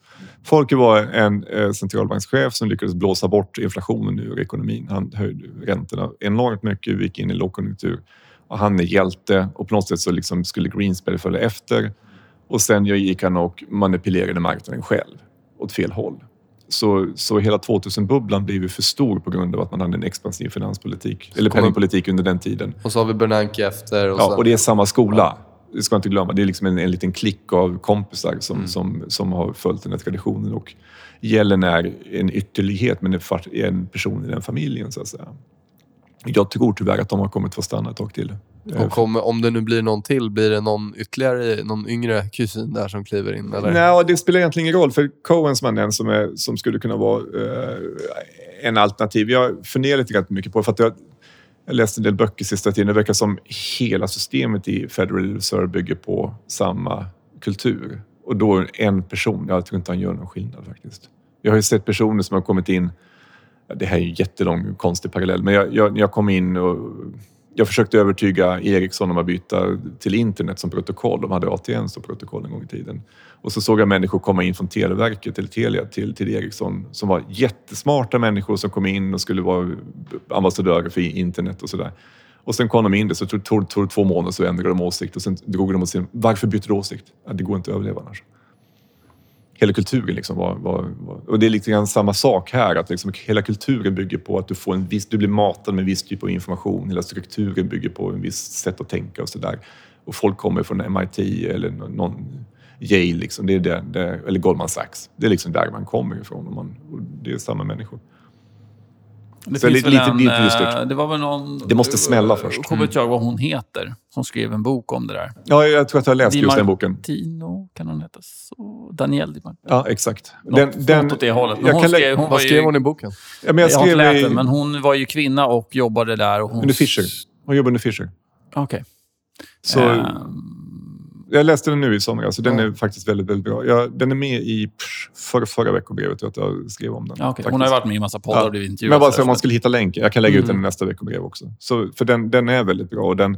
Volcker var en eh, centralbankschef som lyckades blåsa bort inflationen ur ekonomin. Han höjde räntorna enormt mycket. Vi gick in i lågkonjunktur. Och han är hjälte och på något sätt så liksom skulle Greenspan följa efter. Och sen gick han och manipulerade marknaden själv åt fel håll. Så, så hela tvåtusen-bubblan blev ju för stor på grund av att man hade en expansiv finanspolitik. Så eller penningpolitik under den tiden. Och så har vi Bernanke efter. Och ja, sen... och det är samma skola. Det ska man inte glömma. Det är liksom en, en liten klick av kompisar som, mm. som, som har följt den här traditionen. Och Yellen är en ytterlighet men är en person i den familjen så att säga. Jag tror tyvärr att de har kommit för att stanna ett tag till. Och om, om det nu blir någon till, blir det någon ytterligare, någon yngre kusin där som kliver in? Eller? Nej, det spelar egentligen ingen roll. För Cohens man den som, är, som skulle kunna vara eh, en alternativ. Jag funderar lite mycket på det för att jag, jag läste en del böcker sista tiden. Det verkar som hela systemet i Federal Reserve bygger på samma kultur. Och då en person, jag tror inte han gör någon skillnad faktiskt. Jag har ju sett personer som har kommit in. Det här är ju en jättelång konstig parallell. Men jag, jag, jag kom in och jag försökte övertyga Ericsson om att byta till internet som protokoll. De hade A T N som protokoll en gång i tiden. Och så såg jag människor komma in från Televerket eller Telia till, till Ericsson. Som var jättesmarta människor som kom in och skulle vara ambassadörer för internet och sådär. Och sen kom de in det så tog, tog, tog två månader så ändrade de åsikt. Och sen drog de åt sin, varför bytte du åsikt? Ja, det går inte att överleva annars. Hela kulturen liksom var, var, var... Och det är lite grann samma sak här. Att liksom hela kulturen bygger på att du, får en viss, du blir matad med en viss typ av information. Hela strukturen bygger på en viss sätt att tänka och sådär. Och folk kommer från M I T eller någon Yale. Liksom. Det är där, där, eller Goldman Sachs. Det är liksom där man kommer ifrån. Och, man, och det är samma människor. Det, finns lite, en, lite det var väl någon... Det måste smälla först. Jag kommer inte ihåg vad hon heter som skrev en bok om det där. Ja, jag tror att jag har läst Di just den boken. Martino, kan hon heta så? Daniel Di Martino. Ja, exakt. Den, den, åt det hållet. Jag hon kan skrev, hon vad skrev ju, hon i boken? Ja, men jag skrev jag har inte lärt den, men hon var ju kvinna och jobbade där. Och hon... Under Fisher. Hon jobbade under Fisher. Okej. Okay. Så... Um... Jag läste den nu i somras så den är faktiskt väldigt, väldigt bra. Jag, den är med i för, förra veckobrevet att jag skrev om den. Ja, okay. Hon har varit med i en massa poddar och blivit intervjuad. Men bara så om man skulle hitta länken. Jag kan lägga mm. ut den i nästa veckobrev också. Så, för den, den är väldigt bra och den,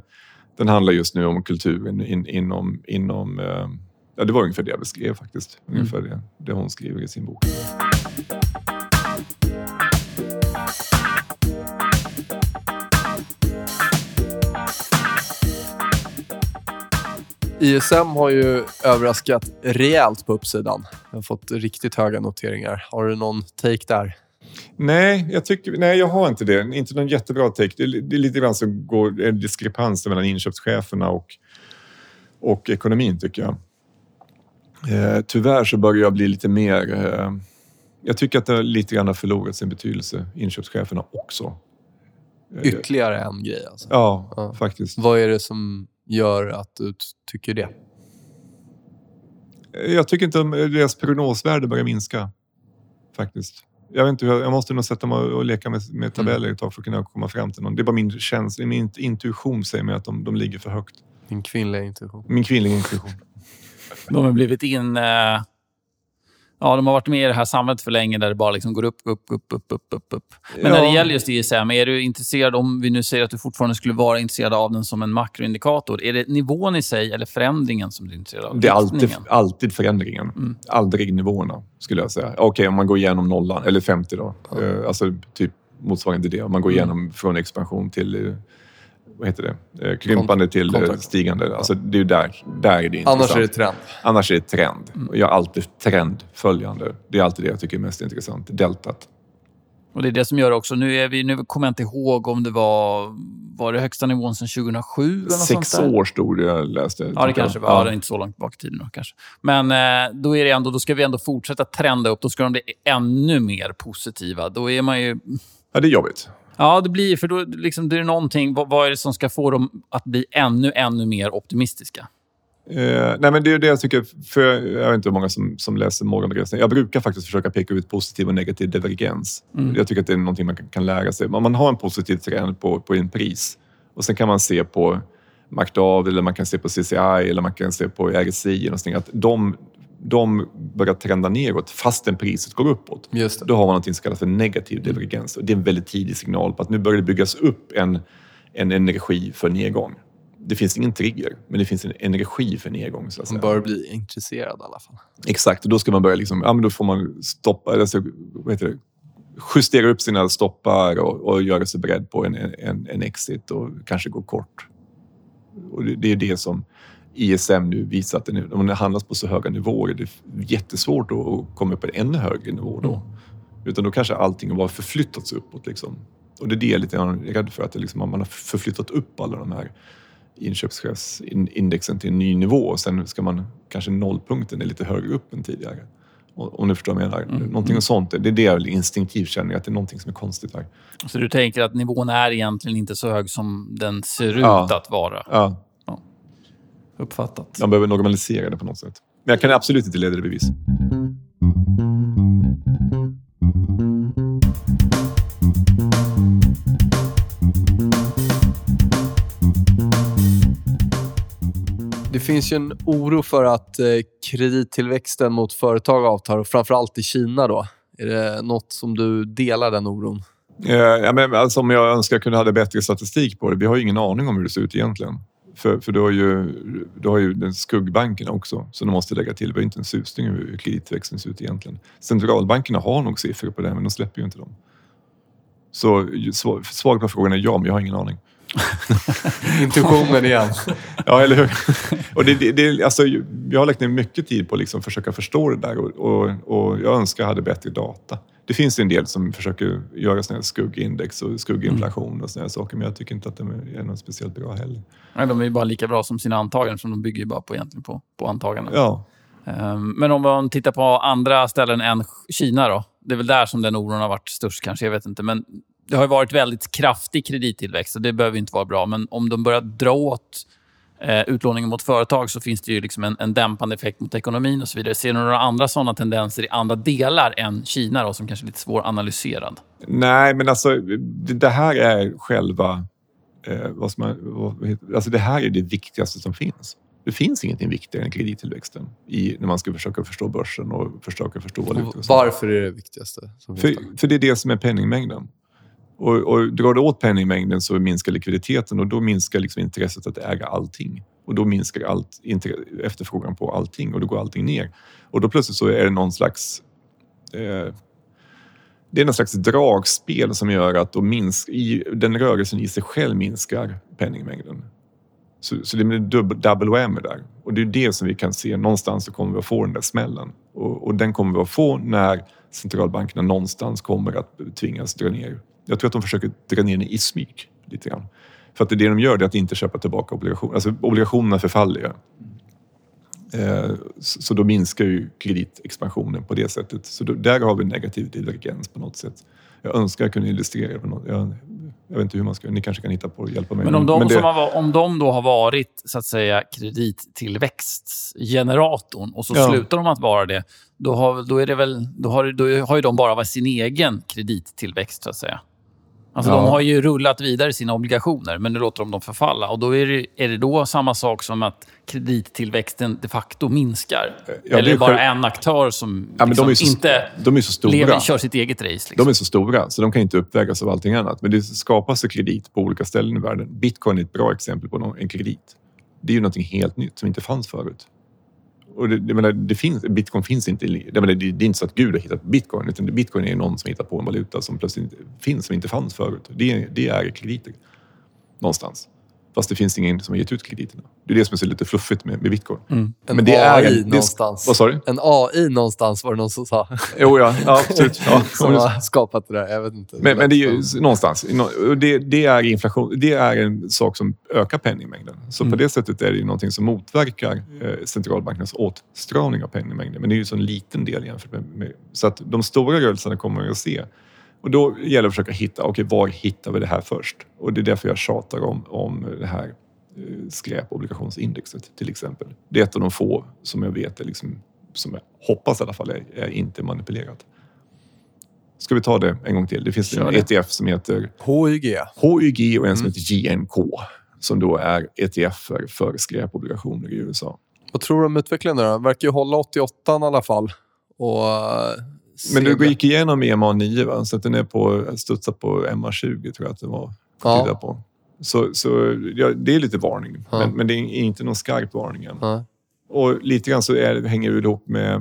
den handlar just nu om kulturen in, inom... inom eh, ja, det var ungefär det jag beskrev faktiskt. Ungefär mm. det, det hon skriver i sin bok. I S M har ju överraskat rejält på uppsidan. Den har fått riktigt höga noteringar. Har du någon take där? Nej, jag tycker nej, jag har inte det. Inte någon jättebra take. Det är, det är lite grann som går en diskrepans mellan inköpscheferna och och ekonomin tycker jag. Eh, tyvärr så börjar jag bli lite mer eh, jag tycker att det lite grann har förlorat sin betydelse inköpscheferna också. Ytterligare en grej alltså. Ja, ja. Faktiskt. Vad är det som gör att du tycker det? Jag tycker inte att deras prognosvärde börjar minska. Faktiskt. Jag, vet inte, jag måste nog sätta mig och leka med, med tabeller ett tag för att kunna komma fram till någon. Det är bara min känsla. Min intuition säger mig att de, de ligger för högt. Min kvinnliga intuition. Min kvinnliga intuition. De har blivit in... Uh... Ja, de har varit med i det här samhället för länge där det bara liksom går upp, upp, upp, upp, upp, upp, upp. Men ja. När det gäller just I S M, är du intresserad, om vi nu säger att du fortfarande skulle vara intresserad av den som en makroindikator, är det nivån i sig eller förändringen som du är intresserad av? Det är alltid, alltid förändringen. Mm. Aldrig nivåerna, skulle jag säga. Okej, okay, om man går igenom nollan, eller femtio då. Mm. Alltså typ motsvarande det. Om man går igenom mm. från expansion till... Vad heter det? Krympande till Klondike. Stigande. Alltså det är ju där, där är det intressant. Annars är det trend. Annars är det trend. Mm. Jag är alltid trendföljande. Det är alltid det jag tycker är mest intressant. Deltat. Och det är det som gör också, nu är vi, nu kommer jag inte ihåg om det var, var det högsta nivån sedan tjugohundrasju eller något sånt. Sex år stod det, jag läste. Ja, det kanske var, ja. Ja, det är inte så långt bak i tiden då, kanske. Men eh, då är det ändå, då ska vi ändå fortsätta trenda upp, då ska de bli ännu mer positiva. Då är man ju... Ja, det är jobbigt. Ja, det blir, för då liksom, det är någonting, vad, vad är det som ska få dem att bli ännu, ännu mer optimistiska? Uh, nej, men det är det jag tycker, för jag vet inte hur många som, som läser morgonbegränsning. Jag brukar faktiskt försöka peka ut positiv och negativ divergens. Mm. Jag tycker att det är någonting man kan, kan lära sig. Om man har en positiv trend på, på en pris och sen kan man se på M A C D A V eller man kan se på C C I eller man kan se på R S I och sånt, att de, de börjar trenda neråt fastän priset går uppåt. Just det. Då har man någonting som kallas för negativ divergens. Och det är en väldigt tidig signal på att nu börjar det byggas upp en, en energi för nedgång. Det finns ingen trigger, men det finns en energi för nedgång. Så att man bör säga. Bli intresserad i alla fall. Exakt, och då ska man börja liksom, ja men då får man stoppa, alltså, vad heter det? Justera upp sina stoppar och, och göra sig beredd på en, en, en exit och kanske gå kort. Och det, det är det som I S M nu visar, att det, om det handlas på så höga nivåer, det är jättesvårt att komma upp på en ännu högre nivå då. Mm. Utan då kanske allting har förflyttats uppåt liksom. Och det är det jag är lite rädd för, att det liksom, man har förflyttat upp alla de här inköpschefsindexen till en ny nivå och sen ska man, kanske nollpunkten är lite högre upp än tidigare. Om du förstår vad jag menar. Mm. Någonting mm. sånt. Det är det jag instinktivt känner, att det är någonting som är konstigt här. Så du tänker att nivån är egentligen inte så hög som den ser ut ja. att vara? Ja. ja. Uppfattat. Man behöver normalisera det på något sätt. Men jag kan absolut inte leda det bevis. Det finns ju en oro för att eh, kredittillväxten mot företag avtar, och framförallt i Kina då. Är det något som du delar, den oron? Eh, ja, men alltså, om jag önskar jag kunde ha bättre statistik på det. Vi har ju ingen aning om hur det ser ut egentligen. För, för då har ju, då har ju den skuggbanken också, så de måste lägga till. Vi har inte en susning hur kredittillväxten ser ut egentligen. Centralbankerna har nog siffror på det, men de släpper ju inte dem. Så svar, svar på frågan är ja, men jag har ingen aning. Intuitionen igen. Ja, eller hur? Och det, det, det, alltså, jag har lagt ner mycket tid på att liksom försöka förstå det där, och, och, och jag önskar jag hade bättre data. Det finns en del som försöker göra sådana här skuggindex och skugginflation och sådana här saker, men jag tycker inte att de är något speciellt bra heller. Nej, de är ju bara lika bra som sina antaganden, som de bygger ju bara på, egentligen på, på antaganden. Ja. Men om man tittar på andra ställen än Kina då, det är väl där som den oron har varit störst kanske, jag vet inte, men det har ju varit väldigt kraftig kredittillväxt, och det behöver inte vara bra. Men om de börjar dra åt eh, utlåningen mot företag, så finns det ju liksom en, en dämpande effekt mot ekonomin och så vidare. Ser ni några andra sådana tendenser i andra delar än Kina då, som kanske är lite svåranalyserad? Nej, men alltså det, det här är själva... Eh, vad som är, vad, alltså det här är det viktigaste som finns. Det finns ingenting viktigare än kredittillväxten i, när man ska försöka förstå börsen och försöka förstå valutor. Varför är det viktigaste? Som för, för det är det som är penningmängden. Och, och drar det åt penningmängden så minskar likviditeten, och då minskar liksom intresset att äga allting. Och då minskar allt, inter- efterfrågan på allting, och då går allting ner. Och då plötsligt så är det någon slags... Eh, det är någon slags dragspel som gör att då minsk, i, den rörelsen i sig själv minskar penningmängden. Så, så det blir dubb, double whammy där. Och det är det som vi kan se. Någonstans så kommer vi att få den där smällen. Och, och den kommer vi att få när centralbankerna någonstans kommer att tvingas dra ner. Jag tror att de försöker dra ner den i smyg lite grann. För att det, det de gör är att inte köpa tillbaka obligationer. Alltså obligationerna förfaller ju. Eh, så, så då minskar ju kreditexpansionen på det sättet. Så då, där har vi negativ divergens på något sätt. Jag önskar jag kunde illustrera det på något. Jag, jag vet inte hur man ska. Ni kanske kan hitta på och hjälpa mig. Men om de, Men det... som har, om de då har varit, så att säga, kredittillväxtgeneratorn, och så ja. slutar de att vara det, då har, då är det väl, då har, då har ju de bara varit sin egen kredittillväxt, så att säga. Alltså ja. de har ju rullat vidare sina obligationer, men nu låter de dem förfalla. Och då är det, är det då samma sak som att kredittillväxten de facto minskar? Ja, eller det är bara själv... en aktör som ja, liksom de så, inte de är så stora. Lever, kör sitt eget race. Liksom. De är så stora, så de kan inte uppvägas av allting annat. Men det skapas kredit på olika ställen i världen. Bitcoin är ett bra exempel på någon, en kredit. Det är ju något helt nytt som inte fanns förut. Och det, jag menar, det finns, bitcoin finns inte, jag menar, det, det är inte så att Gud har hittat bitcoin, utan bitcoin är någon som hittar på en valuta som plötsligt finns, som inte fanns förut. Det, det är krediter någonstans. Fast det finns ingen som har gett ut krediterna. Det är det som är så lite fluffigt med, med bitcoin. Mm. Men det är en, någonstans. Vad sa du? En A I någonstans var det någon som sa. Jo, ja. ja absolut. Ja. Som har skapat det där, jag vet inte. Men, men det är ju någonstans. Det, det är inflation. Det är en sak som ökar penningmängden. Så mm. på det sättet är det ju någonting som motverkar centralbankernas åtstramning av penningmängden. Men det är ju så en liten del jämfört med, med. Så att de stora rörelserna kommer vi att se. Och då gäller det att försöka hitta, okej, okay, var hittar vi det här först? Och det är därför jag tjatar om, om det här skräpobligationsindexet till exempel. Det är ett av de få som jag vet, är liksom, som jag hoppas i alla fall, är, är inte manipulerat. Ska vi ta det en gång till? Det finns en E T F som heter H Y G. H Y G och en som mm. heter J N K, som då är E T F för skräpobligationer i U S A. Vad tror du om utvecklingen där? Verkar ju hålla åttioåtta i alla fall. Och... Men du gick igenom E M A nio, va? Så att den är på, studsar på M A tjugo, tror jag att det var. Ja. På. Så, så ja, det är lite varning. Ja. Men, men det är inte någon skarp varning än. Ja. Och lite grann så är, hänger det ihop med...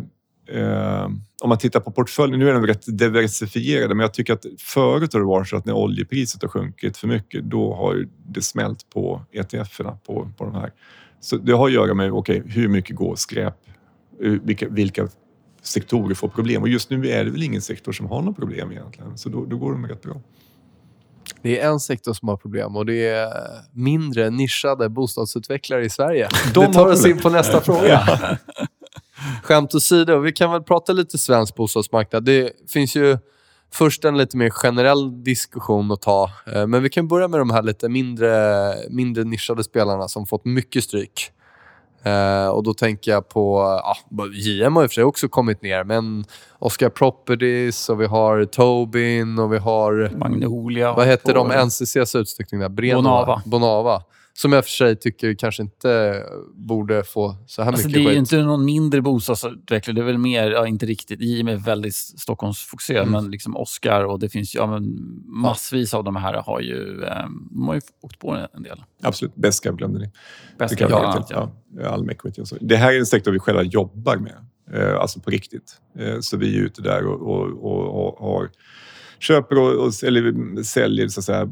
Eh, om man tittar på portföljen, nu är den rätt diversifierade. Men jag tycker att förut har det varit så att när oljepriset har sjunkit för mycket, då har det smält på E T F-erna, på, på de här. Så det har att göra med, okej, okay, hur mycket går skräp? Vilka... vilka sektorer får problem. Och just nu är det väl ingen sektor som har några problem egentligen. Så då, då går de rätt bra. Det är en sektor som har problem och det är mindre nischade bostadsutvecklare i Sverige. De det tar oss in på nästa fråga. Skämt åsido, vi kan väl prata lite svensk bostadsmarknad. Det finns ju först en lite mer generell diskussion att ta. Men vi kan börja med de här lite mindre, mindre nischade spelarna som fått mycket stryk. Uh, och då tänker jag på ja, J M har i och för sig också kommit ner, men Oscar Properties och vi har Tobin och vi har Magnolia, vad heter de N C C:s utstyckning där? Brenna, Bonava. Bonava som jag för sig tycker kanske inte borde få så här alltså mycket skit. Det är ju inte någon mindre bostadsutvecklare, det är väl mer, ja, inte riktigt. J M är väldigt Stockholmsfokuserad, mm. men liksom Oscar och det finns ju ja, men massvis av de här har ju, de har ju åkt på en del. Absolut, bäst jag glömde det. Bäst jag glömde ja. ja. All equity och så. Det här är en sektor vi själva jobbar med, alltså på riktigt. Så vi är ute där och, och, och, och har, köper och, och eller säljer så att säga,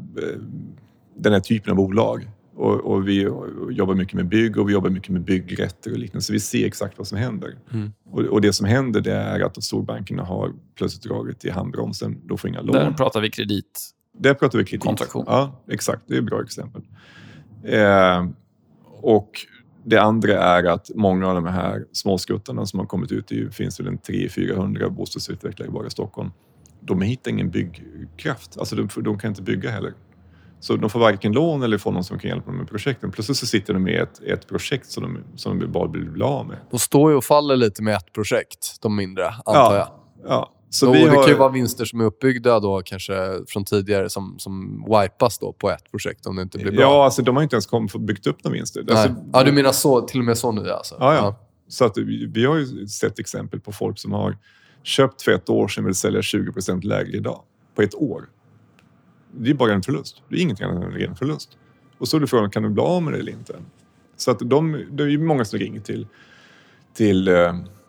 den här typen av bolag. Och, och vi jobbar mycket med bygg och vi jobbar mycket med byggrätter och liknande. Så vi ser exakt vad som händer. Mm. Och, och det som händer det är att de storbankerna har plötsligt dragit i handbromsen. Då får inga lån. Där pratar vi kredit. Där pratar vi kredit. Kontraktion. Ja, exakt. Det är ett bra exempel. Eh, och det andra är att många av de här småskuttarna som har kommit ut i finns väl en tre hundra till fyrahundra bostadsutvecklare bara i Stockholm. De hittar ingen byggkraft. Alltså de, de kan inte bygga heller. Så de får varken lån eller får någon som kan hjälpa dem med projekten. Plötsligt så sitter de med ett, ett projekt som de, som de bara blir av med. De står ju och faller lite med ett projekt, de mindre, antar ja, jag. Ja. Så då vi det har... kan ju vara vinster som är uppbyggda då kanske från tidigare som, som wipas då på ett projekt om det inte blir bra. Ja, alltså de har inte ens kommit och byggt upp några vinster. Nej. Alltså, ja, du menar så, till och med så nu alltså. Ja, ja. ja. Så att vi, vi har ju sett exempel på folk som har köpt för ett år sedan vill sälja tjugo procent lägre idag. På ett år. Det är bara en förlust. Det är ingenting annat än en ren förlust. Och så är det frågan, kan du bli av med det eller inte? Så att de, det är ju många som ringer till, till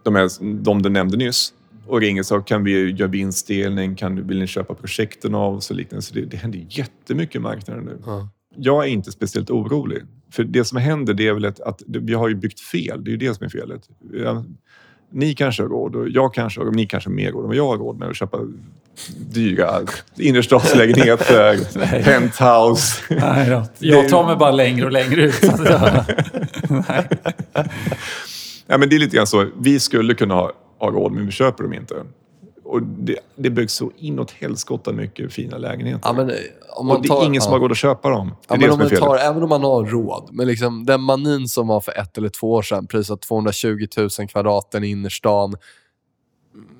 de, här, de du nämnde nyss. Och ringer så kan vi göra vinstdelning? Kan du, vill ni köpa projekten av? Och så liknande. Så det, det händer jättemycket i marknaden nu. Mm. Jag är inte speciellt orolig. För det som händer det är väl att, att vi har ju byggt fel. Det är ju det som är felet. Ni kanske har råd och jag kanske har råd. Ni kanske har mer råd än jag har råd med att köpa... dyra innerstadslägenheter, penthouse. Nej då. Jag tar mig bara längre och längre ut. Nej. Ja, men det är lite grann så. Vi skulle kunna ha, ha råd, men vi köper dem inte. Och det, det byggs så inåt helskotta mycket fina lägenheter. Ja, men, om man och det tar, är ingen som ja. har råd att köpa dem. Ja, men om man tar, även om man har råd. Men liksom, den manin som var för ett eller två år sedan prisat tvåhundratjugotusen kvadraten i innerstan.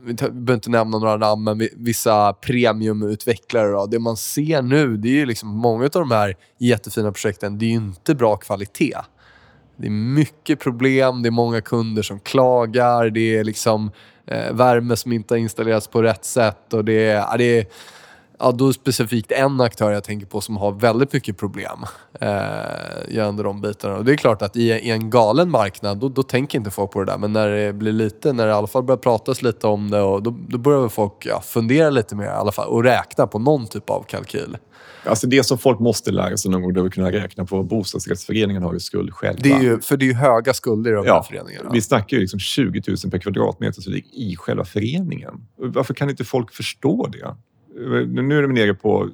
Vi behöver inte nämna några namn, men vissa premiumutvecklare då. Det man ser nu, det är ju liksom många av de här jättefina projekten, det är ju inte bra kvalitet. Det är mycket problem, det är många kunder som klagar, det är liksom eh, värme som inte har installerats på rätt sätt och det är, ja, det är Ja, då är specifikt en aktör jag tänker på som har väldigt mycket problem eh, gällande de bitarna. Och det är klart att i, i en galen marknad, då, då tänker inte folk på det där. Men när det blir lite, när det i alla fall börjar pratas lite om det, och då, då börjar folk ja, fundera lite mer i alla fall och räkna på någon typ av kalkyl. Alltså det som folk måste lära sig någon gång, det är att kunna räkna på vad bostadsrättsföreningen har i skuld själva. Det är ju, för det är ju höga skulder i de ja, här föreningarna. Vi snackar ju liksom tjugo tusen per kvadratmeter så det i själva föreningen. Varför kan inte folk förstå det? Nu är de nere på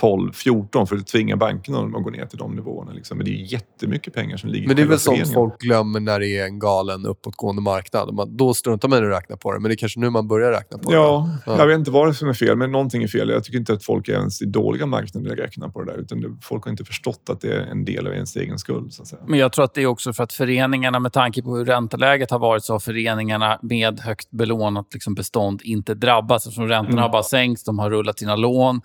tolv fjorton för att tvinga bankerna att gå ner till de nivåerna. Liksom. Men det är ju jättemycket pengar som ligger i. Men det är väl sånt folk glömmer när det är en galen uppåtgående marknad. Man, då struntar man i att räkna på det. Men det är kanske nu man börjar räkna på ja, det. Ja, jag vet inte vad det som är fel. Men någonting är fel. Jag tycker inte att folk är ens i dåliga marknader räknar på det där. Utan det, folk har inte förstått att det är en del av ens egen skuld. Så att säga. Men jag tror att det är också för att föreningarna, med tanke på hur ränteläget har varit, så har föreningarna med högt belånat liksom bestånd inte drabbats. Eftersom räntorna mm. har bara sänkts, de har rullat sina lån.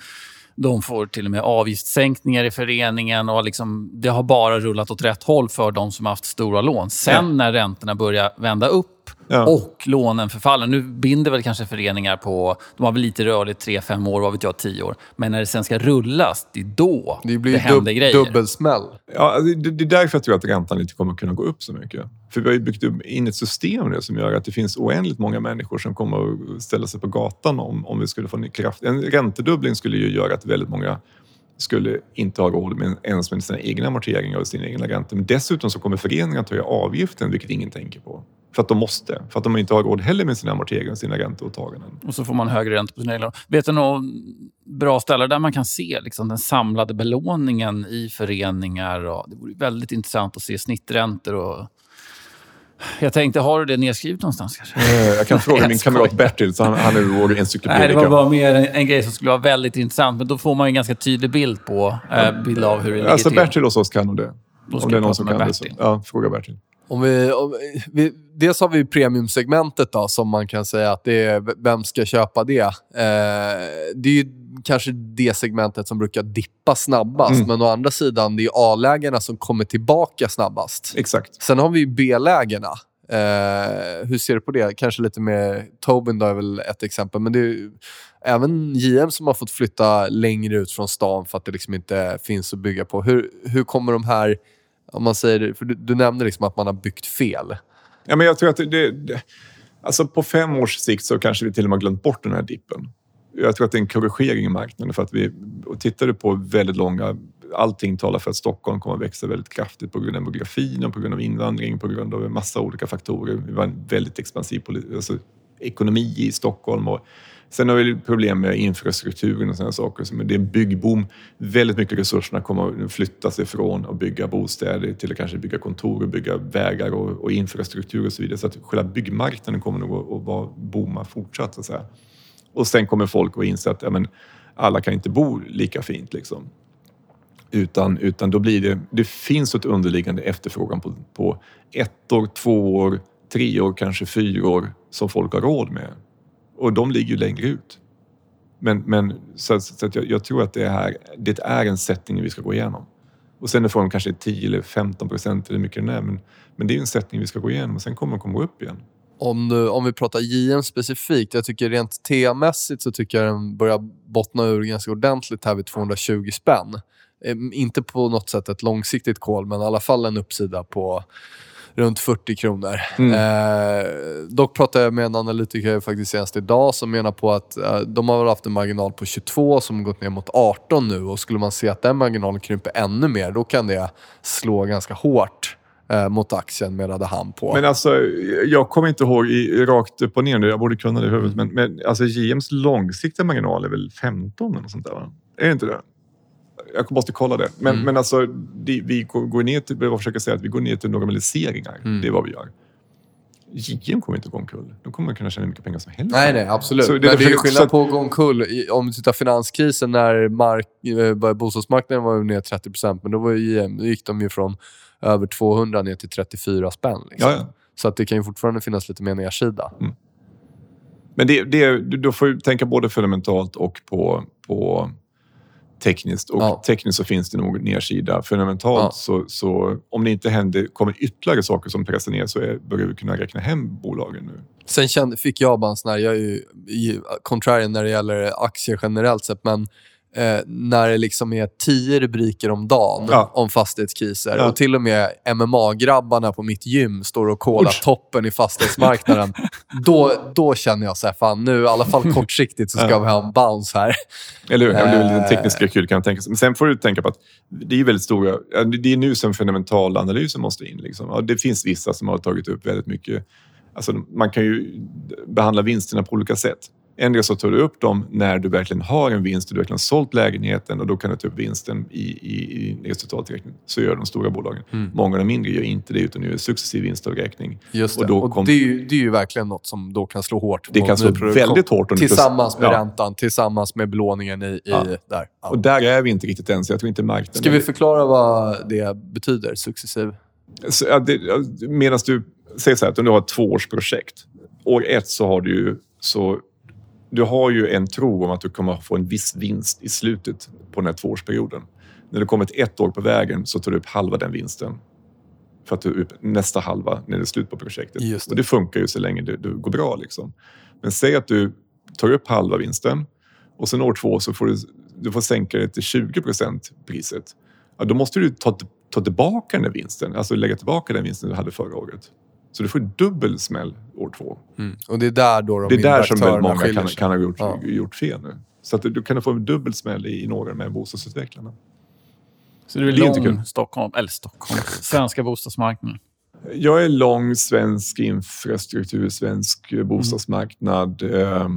De får till och med avgiftssänkningar i föreningen och liksom, det har bara rullat åt rätt håll för de som har haft stora lån. Sen ja. när räntorna börjar vända upp ja. och lånen förfaller, nu binder väl kanske föreningar på, de har väl lite rörligt tre fem år, vad vet jag, tio år. Men när det sen ska rullas, det är då det, blir det händer dub- grejer. Dubbelsmäll. Ja, det, det är därför jag tror att räntan inte kommer kunna gå upp så mycket. För vi har ju byggt in ett system nu som gör att det finns oändligt många människor som kommer att ställa sig på gatan om, om vi skulle få en kraft. En räntedubbling skulle ju göra att väldigt många skulle inte ha råd med ens med sina egna amorteringar och sina egna räntor. Men dessutom så kommer föreningar att höja avgiften, vilket ingen tänker på. För att de måste. För att de inte har råd heller med sina amorteringar och sina ränteåtaganden. Och så får man högre räntor på sina egna. Vet du något bra ställe där man kan se liksom den samlade belåningen i föreningar? Och det vore väldigt intressant att se snitträntor och... Jag tänkte, har du det nedskrivet någonstans kanske? Jag kan fråga Nej, min kamrat Bertil, så han, han är vår encyklopediker. Nej, det var bara mer en, en grej som skulle vara väldigt intressant. Men då får man en ganska tydlig bild på eh, bild av hur det ligger alltså, till. Alltså Bertil hos oss kan det. Då om det är någon som kan Bertil. Det. Så, ja, fråga Bertil. Om vi, om vi, dels har vi premiumsegmentet då, som man kan säga att det är, vem ska köpa det? Eh, det är ju kanske det segmentet som brukar dippa snabbast. Mm. Men å andra sidan, det är A-lägena som kommer tillbaka snabbast. Exakt. Sen har vi ju B-lägena. Eh, hur ser du på det? Kanske lite mer Tobin då är väl ett exempel. Men det är ju även J M som har fått flytta längre ut från stan för att det liksom inte finns att bygga på. Hur, hur kommer de här... Om man säger, för du, du nämnde liksom att man har byggt fel. Ja, men jag tror att det, det, alltså på fem års sikt så kanske vi till och med har glömt bort den här dippen. Jag tror att det är en korrigering i marknaden. För att vi, och tittar du på väldigt långa, allting talar för att Stockholm kommer att växa väldigt kraftigt på grund av demografin, på grund av invandring, på grund av en massa olika faktorer. Vi var en väldigt expansiv alltså, ekonomi i Stockholm och sen har vi problem med infrastrukturen och sådana saker. Men det är byggboom. Väldigt mycket resurserna kommer att flytta sig från att bygga bostäder till att kanske bygga kontor och bygga vägar och, och infrastruktur och så vidare. Så att själva byggmarknaden kommer nog att vara booma fortsatt. Och, så här. Och sen kommer folk att inse att ja, men, alla kan inte bo lika fint. Liksom. Utan, utan då blir det, det finns ett underliggande efterfrågan på, på ett år, två år, tre år, kanske fyra år som folk har råd med. Och de ligger ju längre ut. Men, men, så så, så att jag, jag tror att det, här, det är en sättning vi ska gå igenom. Och sen får de kanske tio eller femton procent eller mycket den är. Men, men det är en sättning vi ska gå igenom. Och sen kommer de komma upp igen. Om, du, om vi pratar J M specifikt. Jag tycker rent T A-mässigt så tycker jag den börjar bottna ur ganska ordentligt här vid tvåhundratjugo spänn. Inte på något sätt ett långsiktigt call. Men i alla fall en uppsida på... runt fyrtio kronor. Mm. Eh, dock pratade jag med en analytiker faktiskt senast idag som menar på att eh, de har väl haft en marginal på tjugotvå som gått ner mot arton nu. Och skulle man se att den marginalen krymper ännu mer, då kan det slå ganska hårt eh, mot aktien, menade han på. Men alltså, jag kommer inte ihåg i, rakt upp och ner nu. Jag borde kunna det i huvudet. Men, men alltså, J M:s långsiktiga marginal är väl femton eller något sånt där, va? Är det inte det? Jag måste kolla det. Men, mm. men alltså, det, vi går ner till, jag försöker säga att vi går ner till normaliseringar. Mm. Det är vad vi gör. J M kommer inte gå omkull. Då kommer man kunna tjäna mycket pengar som helst. Nej, nej, absolut. Så det, men det, det är ju skillnad på att gå omkull. Om du tittar finanskrisen när mark, bostadsmarknaden var ner trettio procent, men då var J M, gick de ju från över tvåhundra ner till trettiofyra spänn. Liksom. Ja, ja. Så att det kan ju fortfarande finnas lite mer nedsida. Mm. Men det, det, då får du tänka både fundamentalt och på, på tekniskt. Och ja. tekniskt så finns det nog nedsida. Fundamentalt ja. så, så om det inte händer, kommer ytterligare saker som pressar ner, så är, börjar vi kunna räkna hem bolagen nu. Sen kände, fick jag bara en sån här, jag är ju contrarian när det gäller aktier generellt sett, men eh, när det liksom är tio rubriker om dagen ja. om fastighetskriser ja. och till och med M M A-grabbarna på mitt gym står och kollar Oj. toppen i fastighetsmarknaden, då, då känner jag så här, fan nu i alla fall kortsiktigt så ska ja. vi ha en bounce här. Eller hur, det blir lite teknisk rekyl kan jag tänka sig. Men sen får du tänka på att det är väldigt stora, det är nu som fundamental analysen måste in liksom. Och det finns vissa som har tagit upp väldigt mycket. Alltså, man kan ju behandla vinsterna på olika sätt. En del så tar du upp dem när du verkligen har en vinst och du verkligen har sålt lägenheten, och då kan du ta upp vinsten i, i, i resultaträkning. Så gör de stora bolagen. Mm. Många av de mindre gör inte det, utan nu är successiv vinstavräkning. Just det, och, då och kom... det, är ju, det är ju verkligen något som då kan slå hårt. Det kan slå väldigt hårt. Om tillsammans med ja. räntan, tillsammans med belåningen i, i ja. där. Ja. Och där är vi inte riktigt ens. Jag tror inte marknaden... Ska vi förklara vad det betyder, successiv? Så, ja, det, medan du... Säg så här, att om du har ett tvåårsprojekt, år ett så har du ju, så du har ju en tro om att du kommer få en viss vinst i slutet på den här tvåårsperioden. När du kommer ett ett år på vägen så tar du upp halva den vinsten för att du upp nästa halva när det är slut på projektet. Just det. Och det funkar ju så länge det, det går bra liksom. Men säg att du tar upp halva vinsten och sen år två så får du, du får sänka det till tjugo procent priset. Ja, då måste du ta, ta tillbaka den vinsten, alltså lägga tillbaka den vinsten du hade förra året. Så du får dubbel smäll år två. Mm. Och det är där då de det är där som väldigt många kan, kan ha gjort, ja. gjort fel nu. Så att du, du kan få en dubbel smäll i, i några med bostadsutvecklarna. Så du är, är lång inte kul. Stockholm, eller Stockholm, svenska bostadsmarknaden? Jag är lång svensk infrastruktur, svensk bostadsmarknad, mm. eh,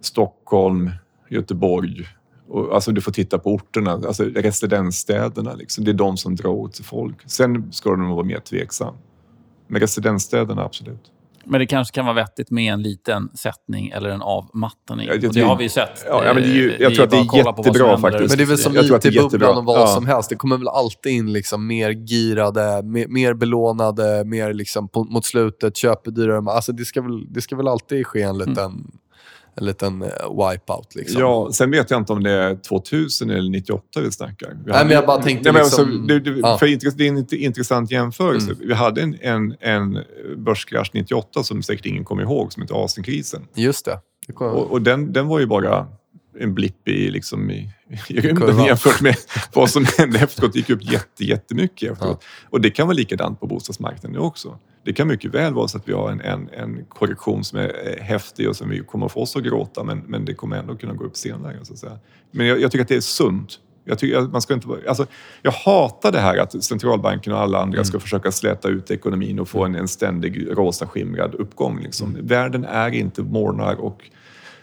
Stockholm, Göteborg. Och, alltså du får titta på orterna, alltså residensstäderna. Liksom. Det är de som drar åt till folk. Sen ska de vara mer tveksam. Med residensstäderna, absolut. Men det kanske kan vara vettigt med en liten sättning eller en avmattning. Ja, det, det har vi ju sett. Ja, ja, men det är ju, jag vi tror att det är jättebra faktiskt. Men det är väl som I T-bubblan och vad ja. som helst. Det kommer väl alltid in liksom mer girade, mer, mer belånade, mer liksom på, mot slutet, köper dyrare. Alltså det ska väl, det ska väl alltid ske en liten... Mm. En liten wipeout liksom. Ja, sen vet jag inte om det är tvåtusen eller nittioåtta vi snackar. Vi Nej, hade... men jag bara tänkte Nej, liksom... Alltså, det, det, ja. för det är en intressant jämförelse. Mm. Vi hade en, en, en börskrasch nittioåtta som säkert ingen kommer ihåg, som heter Asienkrisen. Just det. det kom... Och, och den, den var ju bara en blipp i, liksom i, i rymden jämfört med vad som hände efteråt. Gick upp jätte, jättemycket efteråt. Ja. Och det kan vara likadant på bostadsmarknaden också. Det kan mycket väl vara så att vi har en, en, en korrektion som är häftig och som vi kommer få oss att gråta, men, men det kommer ändå kunna gå upp senare. Så att säga. Men jag, jag tycker att det är sunt. Jag, tycker att man ska inte, alltså, jag hatar det här att centralbanken och alla andra mm. ska försöka släta ut ekonomin och få en, en ständig rosa skimrad uppgång. Liksom. Mm. Världen är inte morgnar och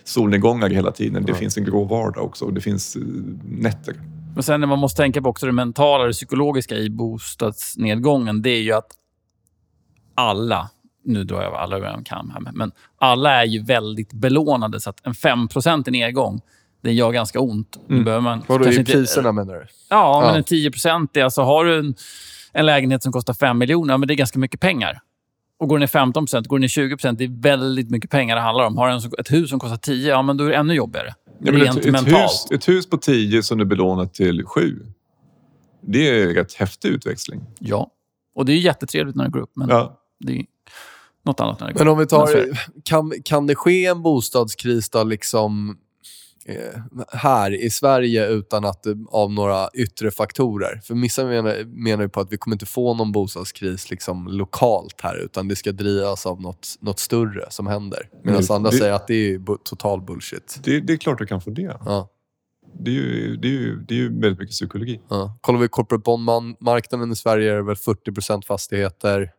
solnedgångar hela tiden. Det mm. finns en grå vardag också och det finns nätter. Men sen när man måste tänka på också det mentala och det psykologiska i bostadsnedgången, det är ju att alla, nu drar jag alla över en kam här, men alla är ju väldigt belånade, så att en fem procent i nedgång, det gör ganska ont. Mm. Behöver man, vadå, i inte, priserna menar du? Ja, ja, men en tio procent är, alltså har du en, en lägenhet som kostar fem miljoner, men det är ganska mycket pengar. Och går den i femton procent, går den i tjugo procent, det är väldigt mycket pengar det handlar om. Har en, ett hus som kostar tio, ja men då är det ännu jobbigare. Ja, men ett, ett, hus, ett hus på tio som du belånar till sju, det är ju rätt häftig utväxling. Ja, och det är ju jättetrevligt när det går upp, men... Ja. Det är något annat när det går. Men om vi tar, kan, kan det ske en bostadskris då liksom eh, här i Sverige utan att av några yttre faktorer? För vissa menar, menar ju på att vi kommer inte få någon bostadskris liksom lokalt här, utan det ska drivas av något, något större som händer. Medan mm, andra det, säger att det är bu- total bullshit. Det, det är klart du kan få det. Ja. Det är, ju, det, är ju, det är ju väldigt mycket psykologi. Ja. Kollar vi corporate bondmarknaden i Sverige är det väl fyrtio procent fastigheter.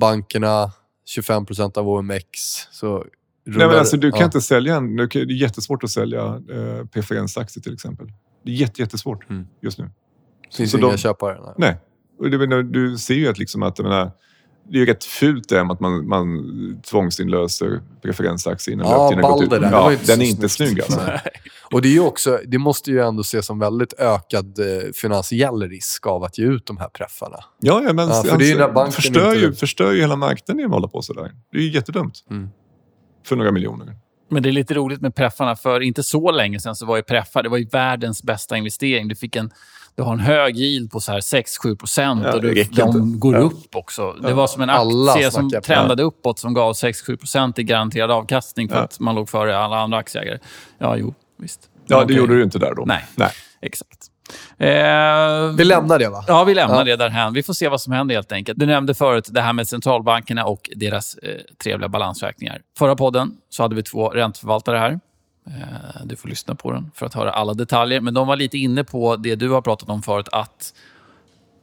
Bankerna, tjugofem procent av O M X. Så rullar... Nej, men alltså, du kan ja. inte sälja en. Det är jättesvårt att sälja eh, preferensaktier till exempel. Det är jätte, jättesvårt mm. just nu. Finns det inga de... köpare? Nej. nej. Och det, men, du ser ju att, liksom, att jag menar, det är ju rätt fult det att man, man tvångsinlöser preferensaktier innan ja, löptiden gått ut. Där. Ja, den är inte snygg. Alltså. Och det är ju också, det måste ju ändå ses som väldigt ökad eh, finansiell risk av att ge ut de här preffarna. Ja, ja men ja, för det är banken förstör, inte... ju, förstör ju hela marknaden när man håller på sådär. Det är ju jättedumt. Mm. För några miljoner. Men det är lite roligt med preffarna, för inte så länge sedan så var ju preffar, det var ju världens bästa investering. Du fick en, du har en hög yield på så här sex till sju procent, ja, och du, de går ja. upp också. Det ja. var som en aktie som trendade ja. uppåt som gav sex till sju procent i garanterad avkastning för ja. att man låg före alla andra aktieägare. Ja, jo, visst. Ja, det okay. gjorde du inte där då. Nej, Nej. exakt. Eh, vi lämnar det va? Ja, vi lämnar ja. det där här. Vi får se vad som händer helt enkelt. Du nämnde förut det här med centralbankerna och deras eh, trevliga balansräkningar. Förra podden så hade vi två ränteförvaltare här. Eh, du får lyssna på den för att höra alla detaljer. Men de var lite inne på det du har pratat om förut, att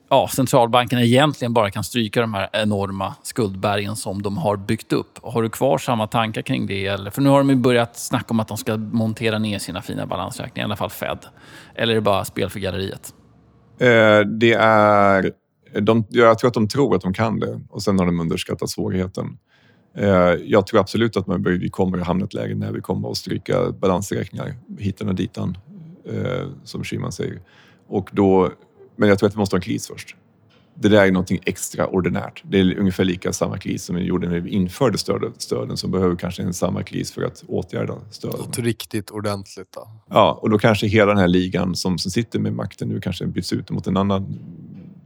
ja, centralbankerna egentligen bara kan stryka de här enorma skuldbergen som de har byggt upp. Har du kvar samma tankar kring det? Eller? För nu har de ju börjat snacka om att de ska montera ner sina fina balansräkningar, i alla fall Fed. Eller är det bara spel för galleriet? Eh, det är... De, jag tror att de tror att de kan det. Och sen har de underskattat svårigheten. Eh, jag tror absolut att man, vi kommer att hamna ett läge när vi kommer att stryka balansräkningar hitan och ditan, eh, som Kyman säger. Och då... Men jag tror att vi måste ha en kris först. Det där är något extraordinärt. Det är ungefär lika samma kris som vi gjorde när vi införde stöden, som behöver kanske en samma kris för att åtgärda stöden. Något riktigt ordentligt då. Ja, och då kanske hela den här ligan som, som sitter med makten nu kanske byts ut mot en annan.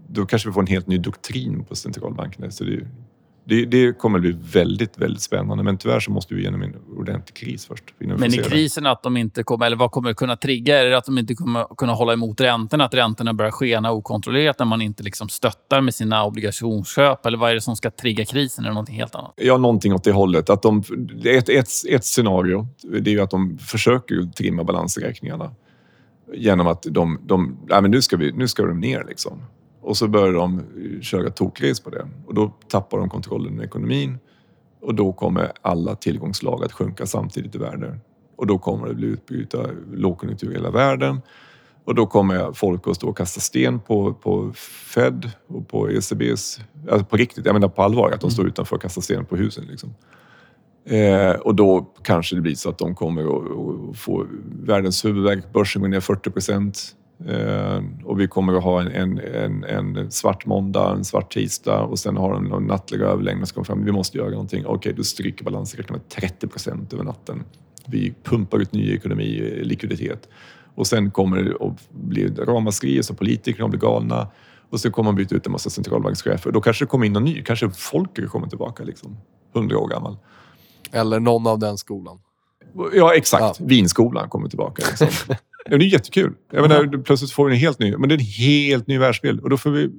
Då kanske vi får en helt ny doktrin på centralbanken. Så det, det, det kommer bli väldigt, väldigt spännande. Men tyvärr så måste vi igenom en ordentlig kris först. Men i krisen att de inte kommer, eller vad kommer kunna trigga? Är det att de inte kommer kunna hålla emot räntorna? Att räntorna börjar skena okontrollerat när man inte liksom stöttar med sina obligationsköp? Eller vad är det som ska trigga krisen? Eller någonting helt annat? Ja, någonting åt det hållet. Att de, ett, ett, ett scenario det är ju att de försöker trimma balansräkningarna. Genom att de, de nej men nu ska vi, nu ska de ner liksom. Och så börjar de köra tokres på det. Och då tappar de kontrollen i ekonomin. Och då kommer alla tillgångslag att sjunka samtidigt i världen. Och då kommer det bli utbryta lågkonjunktur i hela världen. Och då kommer folk att stå och kasta sten på, på Fed och på E C B:s... Alltså på riktigt, jag menar på allvar att de står utanför och kastar sten på husen liksom. Eh, och då kanske det blir så att de kommer att få världens huvudvärk. Börsen går ner fyrtio procent. Och vi kommer att ha en, en, en, en svart måndag, en svart tisdag och sen har de någon nattliga överläggning som kommer fram. Vi måste göra någonting. Okej, okay, då stryker balansräkningen med trettio procent över natten. Vi pumpar ut ny ekonomi, likviditet. Och sen kommer det att bli ramaskrier så politikerna blir galna. Och så kommer man byta ut en massa centralbankschefer. Då kanske det kommer in någon ny. Kanske Folker kommer tillbaka liksom. Hundra år gammal. Eller någon av den skolan. Ja, exakt. Ja. Vinskolan kommer tillbaka liksom. Ja, det är jättekul. Jag menar, mm. plötsligt får vi en helt ny, men det är en helt ny världsbild. Och då får vi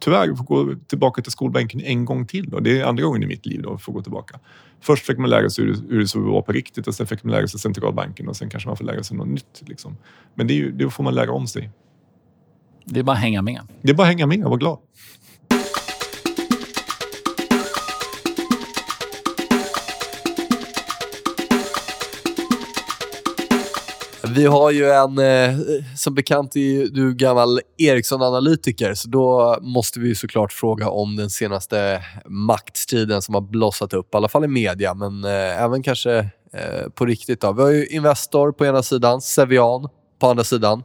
tyvärr får gå tillbaka till skolbänken en gång till. Då. Det är andra gången i mitt liv då får gå tillbaka. Först fick man lära sig hur det såg ut på riktigt och sen fick man lära sig centralbanken och sen kanske man får lära sig något nytt. Liksom. Men det, är ju, det får man lära om sig. Det är bara att hänga med. Det är bara att hänga med och vara glad. Vi har ju en, som bekant är du gammal Ericsson-analytiker, så då måste vi såklart fråga om den senaste maktstriden som har blossat upp, i alla fall i media, men även kanske på riktigt då. Vi har ju Investor på ena sidan, Cevian på andra sidan,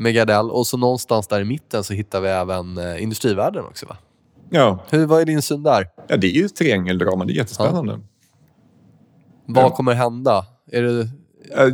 Megadell, och så någonstans där i mitten så hittar vi även Industrivärden också va? Ja. Hur, vad är din syn där? Ja, det är ju triangeldrama, det är jättespännande. Ja. Vad kommer hända? Är det...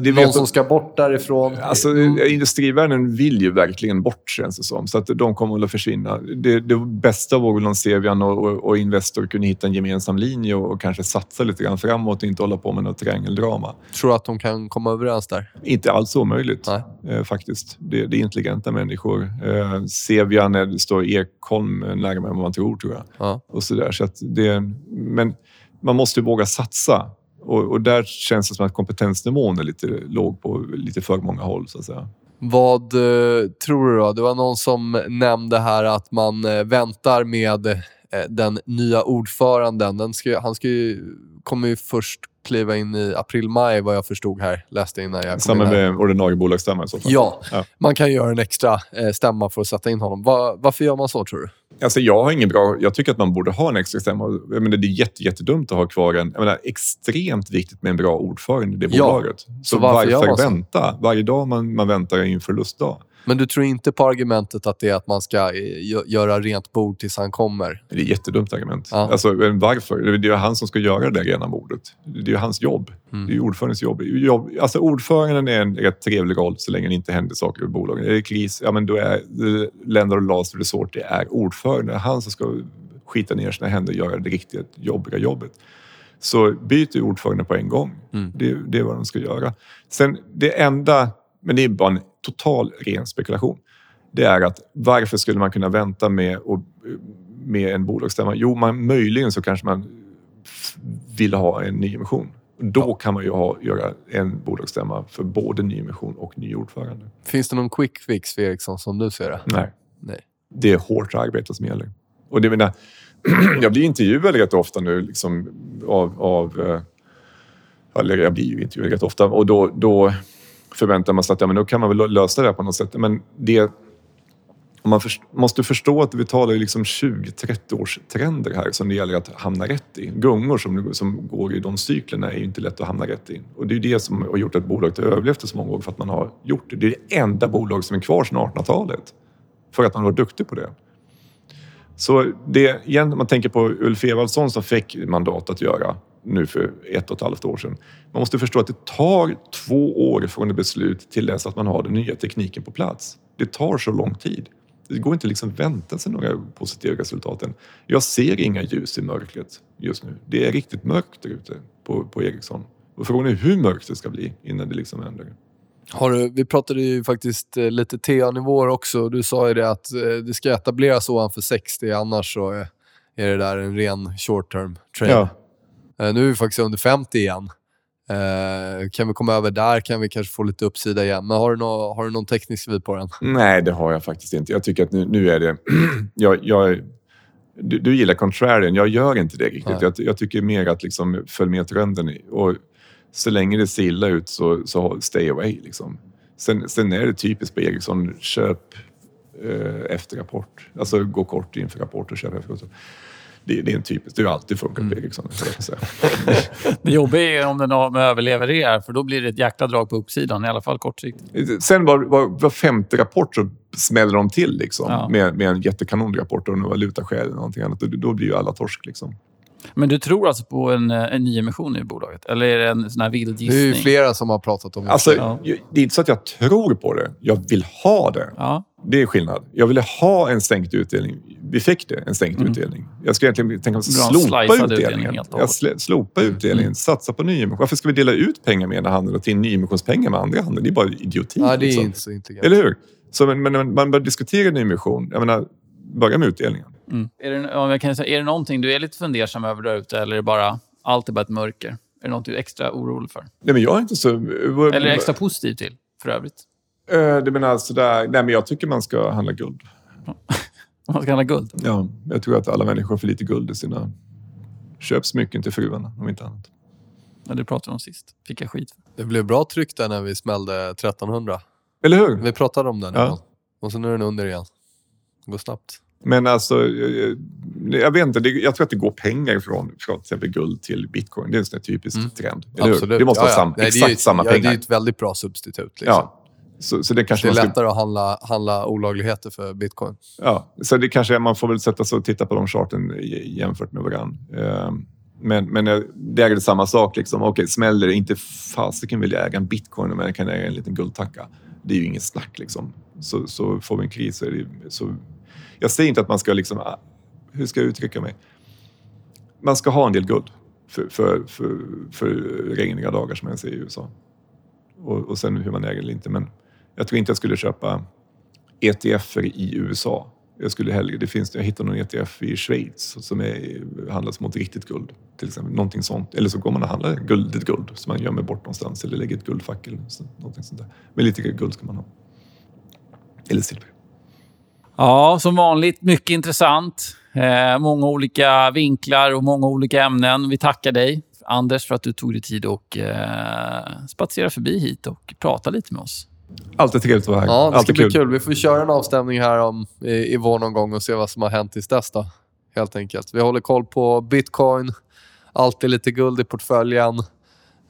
Det någon som ska bort därifrån. Alltså, industrivärlden vill ju verkligen bort, känns det som. Så att de kommer att försvinna. Det, det bästa var väl om Cevian och, och, och Investor kunde hitta en gemensam linje och, och kanske satsa lite grann framåt och inte hålla på med något triangeldrama. Tror du att de kan komma överens där? Inte alls omöjligt, eh, faktiskt. Det, det är intelligenta människor. Eh, Cevian står i Ekholm närmare än vad man tror, tror jag. Ja. Och så där. Så att det, men man måste ju våga satsa. Och, och där känns det som att kompetensnivån är lite låg på lite för många håll så att säga. Vad eh, tror du då? Det var någon som nämnde här att man eh, väntar med eh, den nya ordföranden. Den ska, han ska ju, kommer ju först kliva in i april-maj vad jag förstod här. Läste innan jag kom samma in här. Med ordinarie bolagsstämma i så fall. Ja, ja, man kan göra en extra eh, stämma för att sätta in honom. Va, varför gör man så tror du? Alltså jag har ingen bra, jag tycker att man borde ha en extra stämma. Jag menar, det är jätte, jättedumt att ha kvar en, jag menar, extremt viktigt med en bra ordförande i det bolaget. Ja, så, så varför, varför vänta? Varje dag man, man väntar är en förlustdag. Men du tror inte på argumentet att det är att man ska göra rent bord tills han kommer? Det är ett jättedumt argument. Ja. Alltså, varför? Det är ju han som ska göra det rena bordet. Det är ju hans jobb. Mm. Det är ju ordförandens jobb. Alltså, ordföranden är en rätt trevlig roll så länge det inte händer saker i bolagen. Är det kris, ja men då är länder och last resort, det är ordföranden. Han som ska skita ner sina händer och göra det riktigt jobbiga jobbet. Så byter ordförande på en gång. Mm. Det, det är vad de ska göra. Sen det enda, men det är bara en total ren spekulation. Det är att varför skulle man kunna vänta med, och, med en bolagsstämma? Jo, man, möjligen så kanske man vill ha en ny emission. Då ja. Kan man ju ha, göra en bolagsstämma för både ny emission och ny ordförande. Finns det någon quick fix för Ericsson som du ser det? Nej. Nej. Det är hårt arbete som gäller. Och det menar... Jag blir intervjuad rätt ofta nu liksom, av, av eller jag blir ju intervjuad rätt ofta och då, då förväntar man sig att ja, men då kan man väl lösa det här på något sätt, men det man först, måste förstå att vi talar liksom tjugo till trettio års trender här som det gäller att hamna rätt i. Gungor som, som går i de cyklerna är ju inte lätt att hamna rätt i, och det är ju det som har gjort att bolaget har överlevt så många år, för att man har gjort det. Det är det enda bolag som är kvar sedan artonhundratalet för att man var duktig på det. Så det, igen, man tänker på Ulf Evaldsson som fick mandat att göra nu för ett och ett halvt år sedan. Man måste förstå att det tar två år från det beslut till dess att man har den nya tekniken på plats. Det tar så lång tid. Det går inte liksom vänta sig några positiva resultaten. Jag ser inga ljus i mörkret just nu. Det är riktigt mörkt där ute på, på Ericsson. Och frågan är hur mörkt det ska bli innan det liksom händer. Har du, vi pratade ju faktiskt lite T A-nivåer också. Du sa ju det att det ska etableras ovanför sextio, annars så är det där en ren short-term trade. Ja. Nu är vi faktiskt under femtio igen. Kan vi komma över där kan vi kanske få lite uppsida igen. Men har du, nå, har du någon teknisk vid på den? Nej, det har jag faktiskt inte. Jag tycker att nu, nu är det... jag, jag, du, du gillar contrarian, jag gör inte det riktigt. Jag, jag tycker mer att liksom följ med trenden och... Så länge det ser illa ut så, så stay away. Liksom. Sen, sen är det typiskt på Ericsson. Köp eh, efter rapport. Alltså gå kort inför rapport och köp efter rapport. Det, det är en typisk. Det har alltid funkat mm. på Ericsson. Det jobbiga är om den överlever det här. För då blir det ett jäkla drag på uppsidan. I alla fall kortsiktigt. Sen var, var, var femte rapport så smäller de till. Liksom, ja. med, med en jättekanonrapport. Och en valutaskäl eller någonting annat. Då, då blir ju alla torsk liksom. Men du tror alltså på en, en ny emission i bolaget? Eller är det en sån här vild gissning? Det är ju flera som har pratat om det. Alltså, ja. Det är inte så att jag tror på det. Jag vill ha det. Ja. Det är skillnad. Jag ville ha en sänkt utdelning. Vi fick det, en sänkt mm. utdelning. Jag skulle egentligen tänka att slopa utdelningen. Jag sl- slopa mm. utdelningen. Satsa på ny emission. Varför ska vi dela ut pengar med ena handen och till ny emissionspengar med andra handen? Det är bara idioti. Ja, det är inte så intressant. Eller hur? Så, men, men man bör diskutera ny emission. Jag menar, börja med utdelningen. Mm. Är, det, om jag kan säga, är det någonting du är lite fundersam över där ute, eller är det bara allt är bara ett mörker? Är det något du är extra orolig för? Nej, men jag är inte så... Eller är det extra positiv till, för övrigt? Uh, det menar sådär... Nej, men jag tycker man ska handla guld. Man ska handla guld? Ja, jag tror att alla människor får lite guld i sina... Köp smycken till fruarna, om inte annat. Ja, det pratade vi om sist. Fick jag skit. Det blev bra tryck där när vi smällde trettonhundra. Eller hur? Vi pratade om den. Ja. Och så nu är den under igen. Det går snabbt. Men alltså, jag vet inte, jag tror att det går pengar från, från till exempel guld till bitcoin. Det är en sån typisk mm. trend. Absolut. Det måste ja, vara sam, nej, exakt det ju, samma ja, pengar. Det är ett väldigt bra substitut. Liksom. Ja. Så, så det, kanske det är måste... lättare att handla, handla olagligheter för bitcoin. Ja, så det kanske man får väl sätta sig och titta på de charten jämfört med varandra. Men, men det är det samma sak. Liksom. Okej, smäller det inte fast så kan vi äga en bitcoin och man kan äga en liten guldtacka. Det är ju inget snack. Liksom. Så, så får vi en kris så är det... Så... Jag säger inte att man ska liksom... Hur ska jag uttrycka mig? Man ska ha en del guld för, för, för, för regniga dagar som jag säger i U S A. Och, och sen hur man äger eller inte. Men jag tror inte jag skulle köpa E T F-er i U S A. Jag skulle hellre... Det finns, jag hittar någon E T F i Schweiz som är, handlas mot riktigt guld. Till exempel någonting sånt. Eller så går man och handlar guldigt guld som man gömmer bort någonstans. Eller lägger ett guldfack eller någonting sånt där. Men lite guld ska man ha. Eller silver. Ja, som vanligt. Mycket intressant. Eh, många olika vinklar och många olika ämnen. Vi tackar dig, Anders, för att du tog dig tid och eh, spatsera förbi hit och prata lite med oss. Alltid trevligt att vara här. Ja, det ska bli kul. kul. Vi får köra en avstämning här om, i, i vår någon gång och se vad som har hänt tills dess då, helt enkelt. Vi håller koll på bitcoin. Alltid lite guld i portföljen.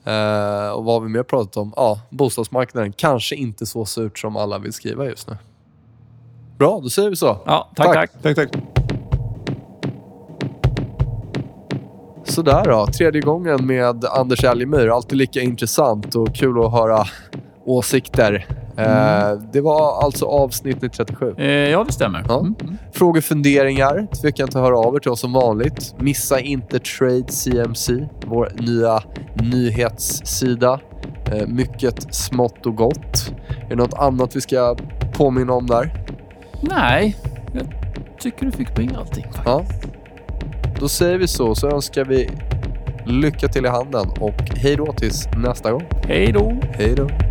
Uh, och vad har vi mer pratat om? Ja, bostadsmarknaden kanske inte så surt som alla vill skriva just nu. Bra, då säger vi så. Ja, tack, tack. Tack, tack. tack. Sådär då, tredje gången med Anders Elgemyr. Alltid lika intressant och kul att höra åsikter. Mm. Eh, det var alltså avsnitt trettiosju. Eh, ja, det stämmer. Ja. Mm. Frågor, funderingar. Tveka inte att höra av er till oss som vanligt. Missa inte Trade C M C, vår nya nyhetssida. Eh, mycket smått och gott. Är det något annat vi ska påminna om där? Nej, jag tycker du fick bringa allting. Ja. Då säger vi så, så önskar vi lycka till i handen och hej då tills nästa gång. Hej då. Hej då.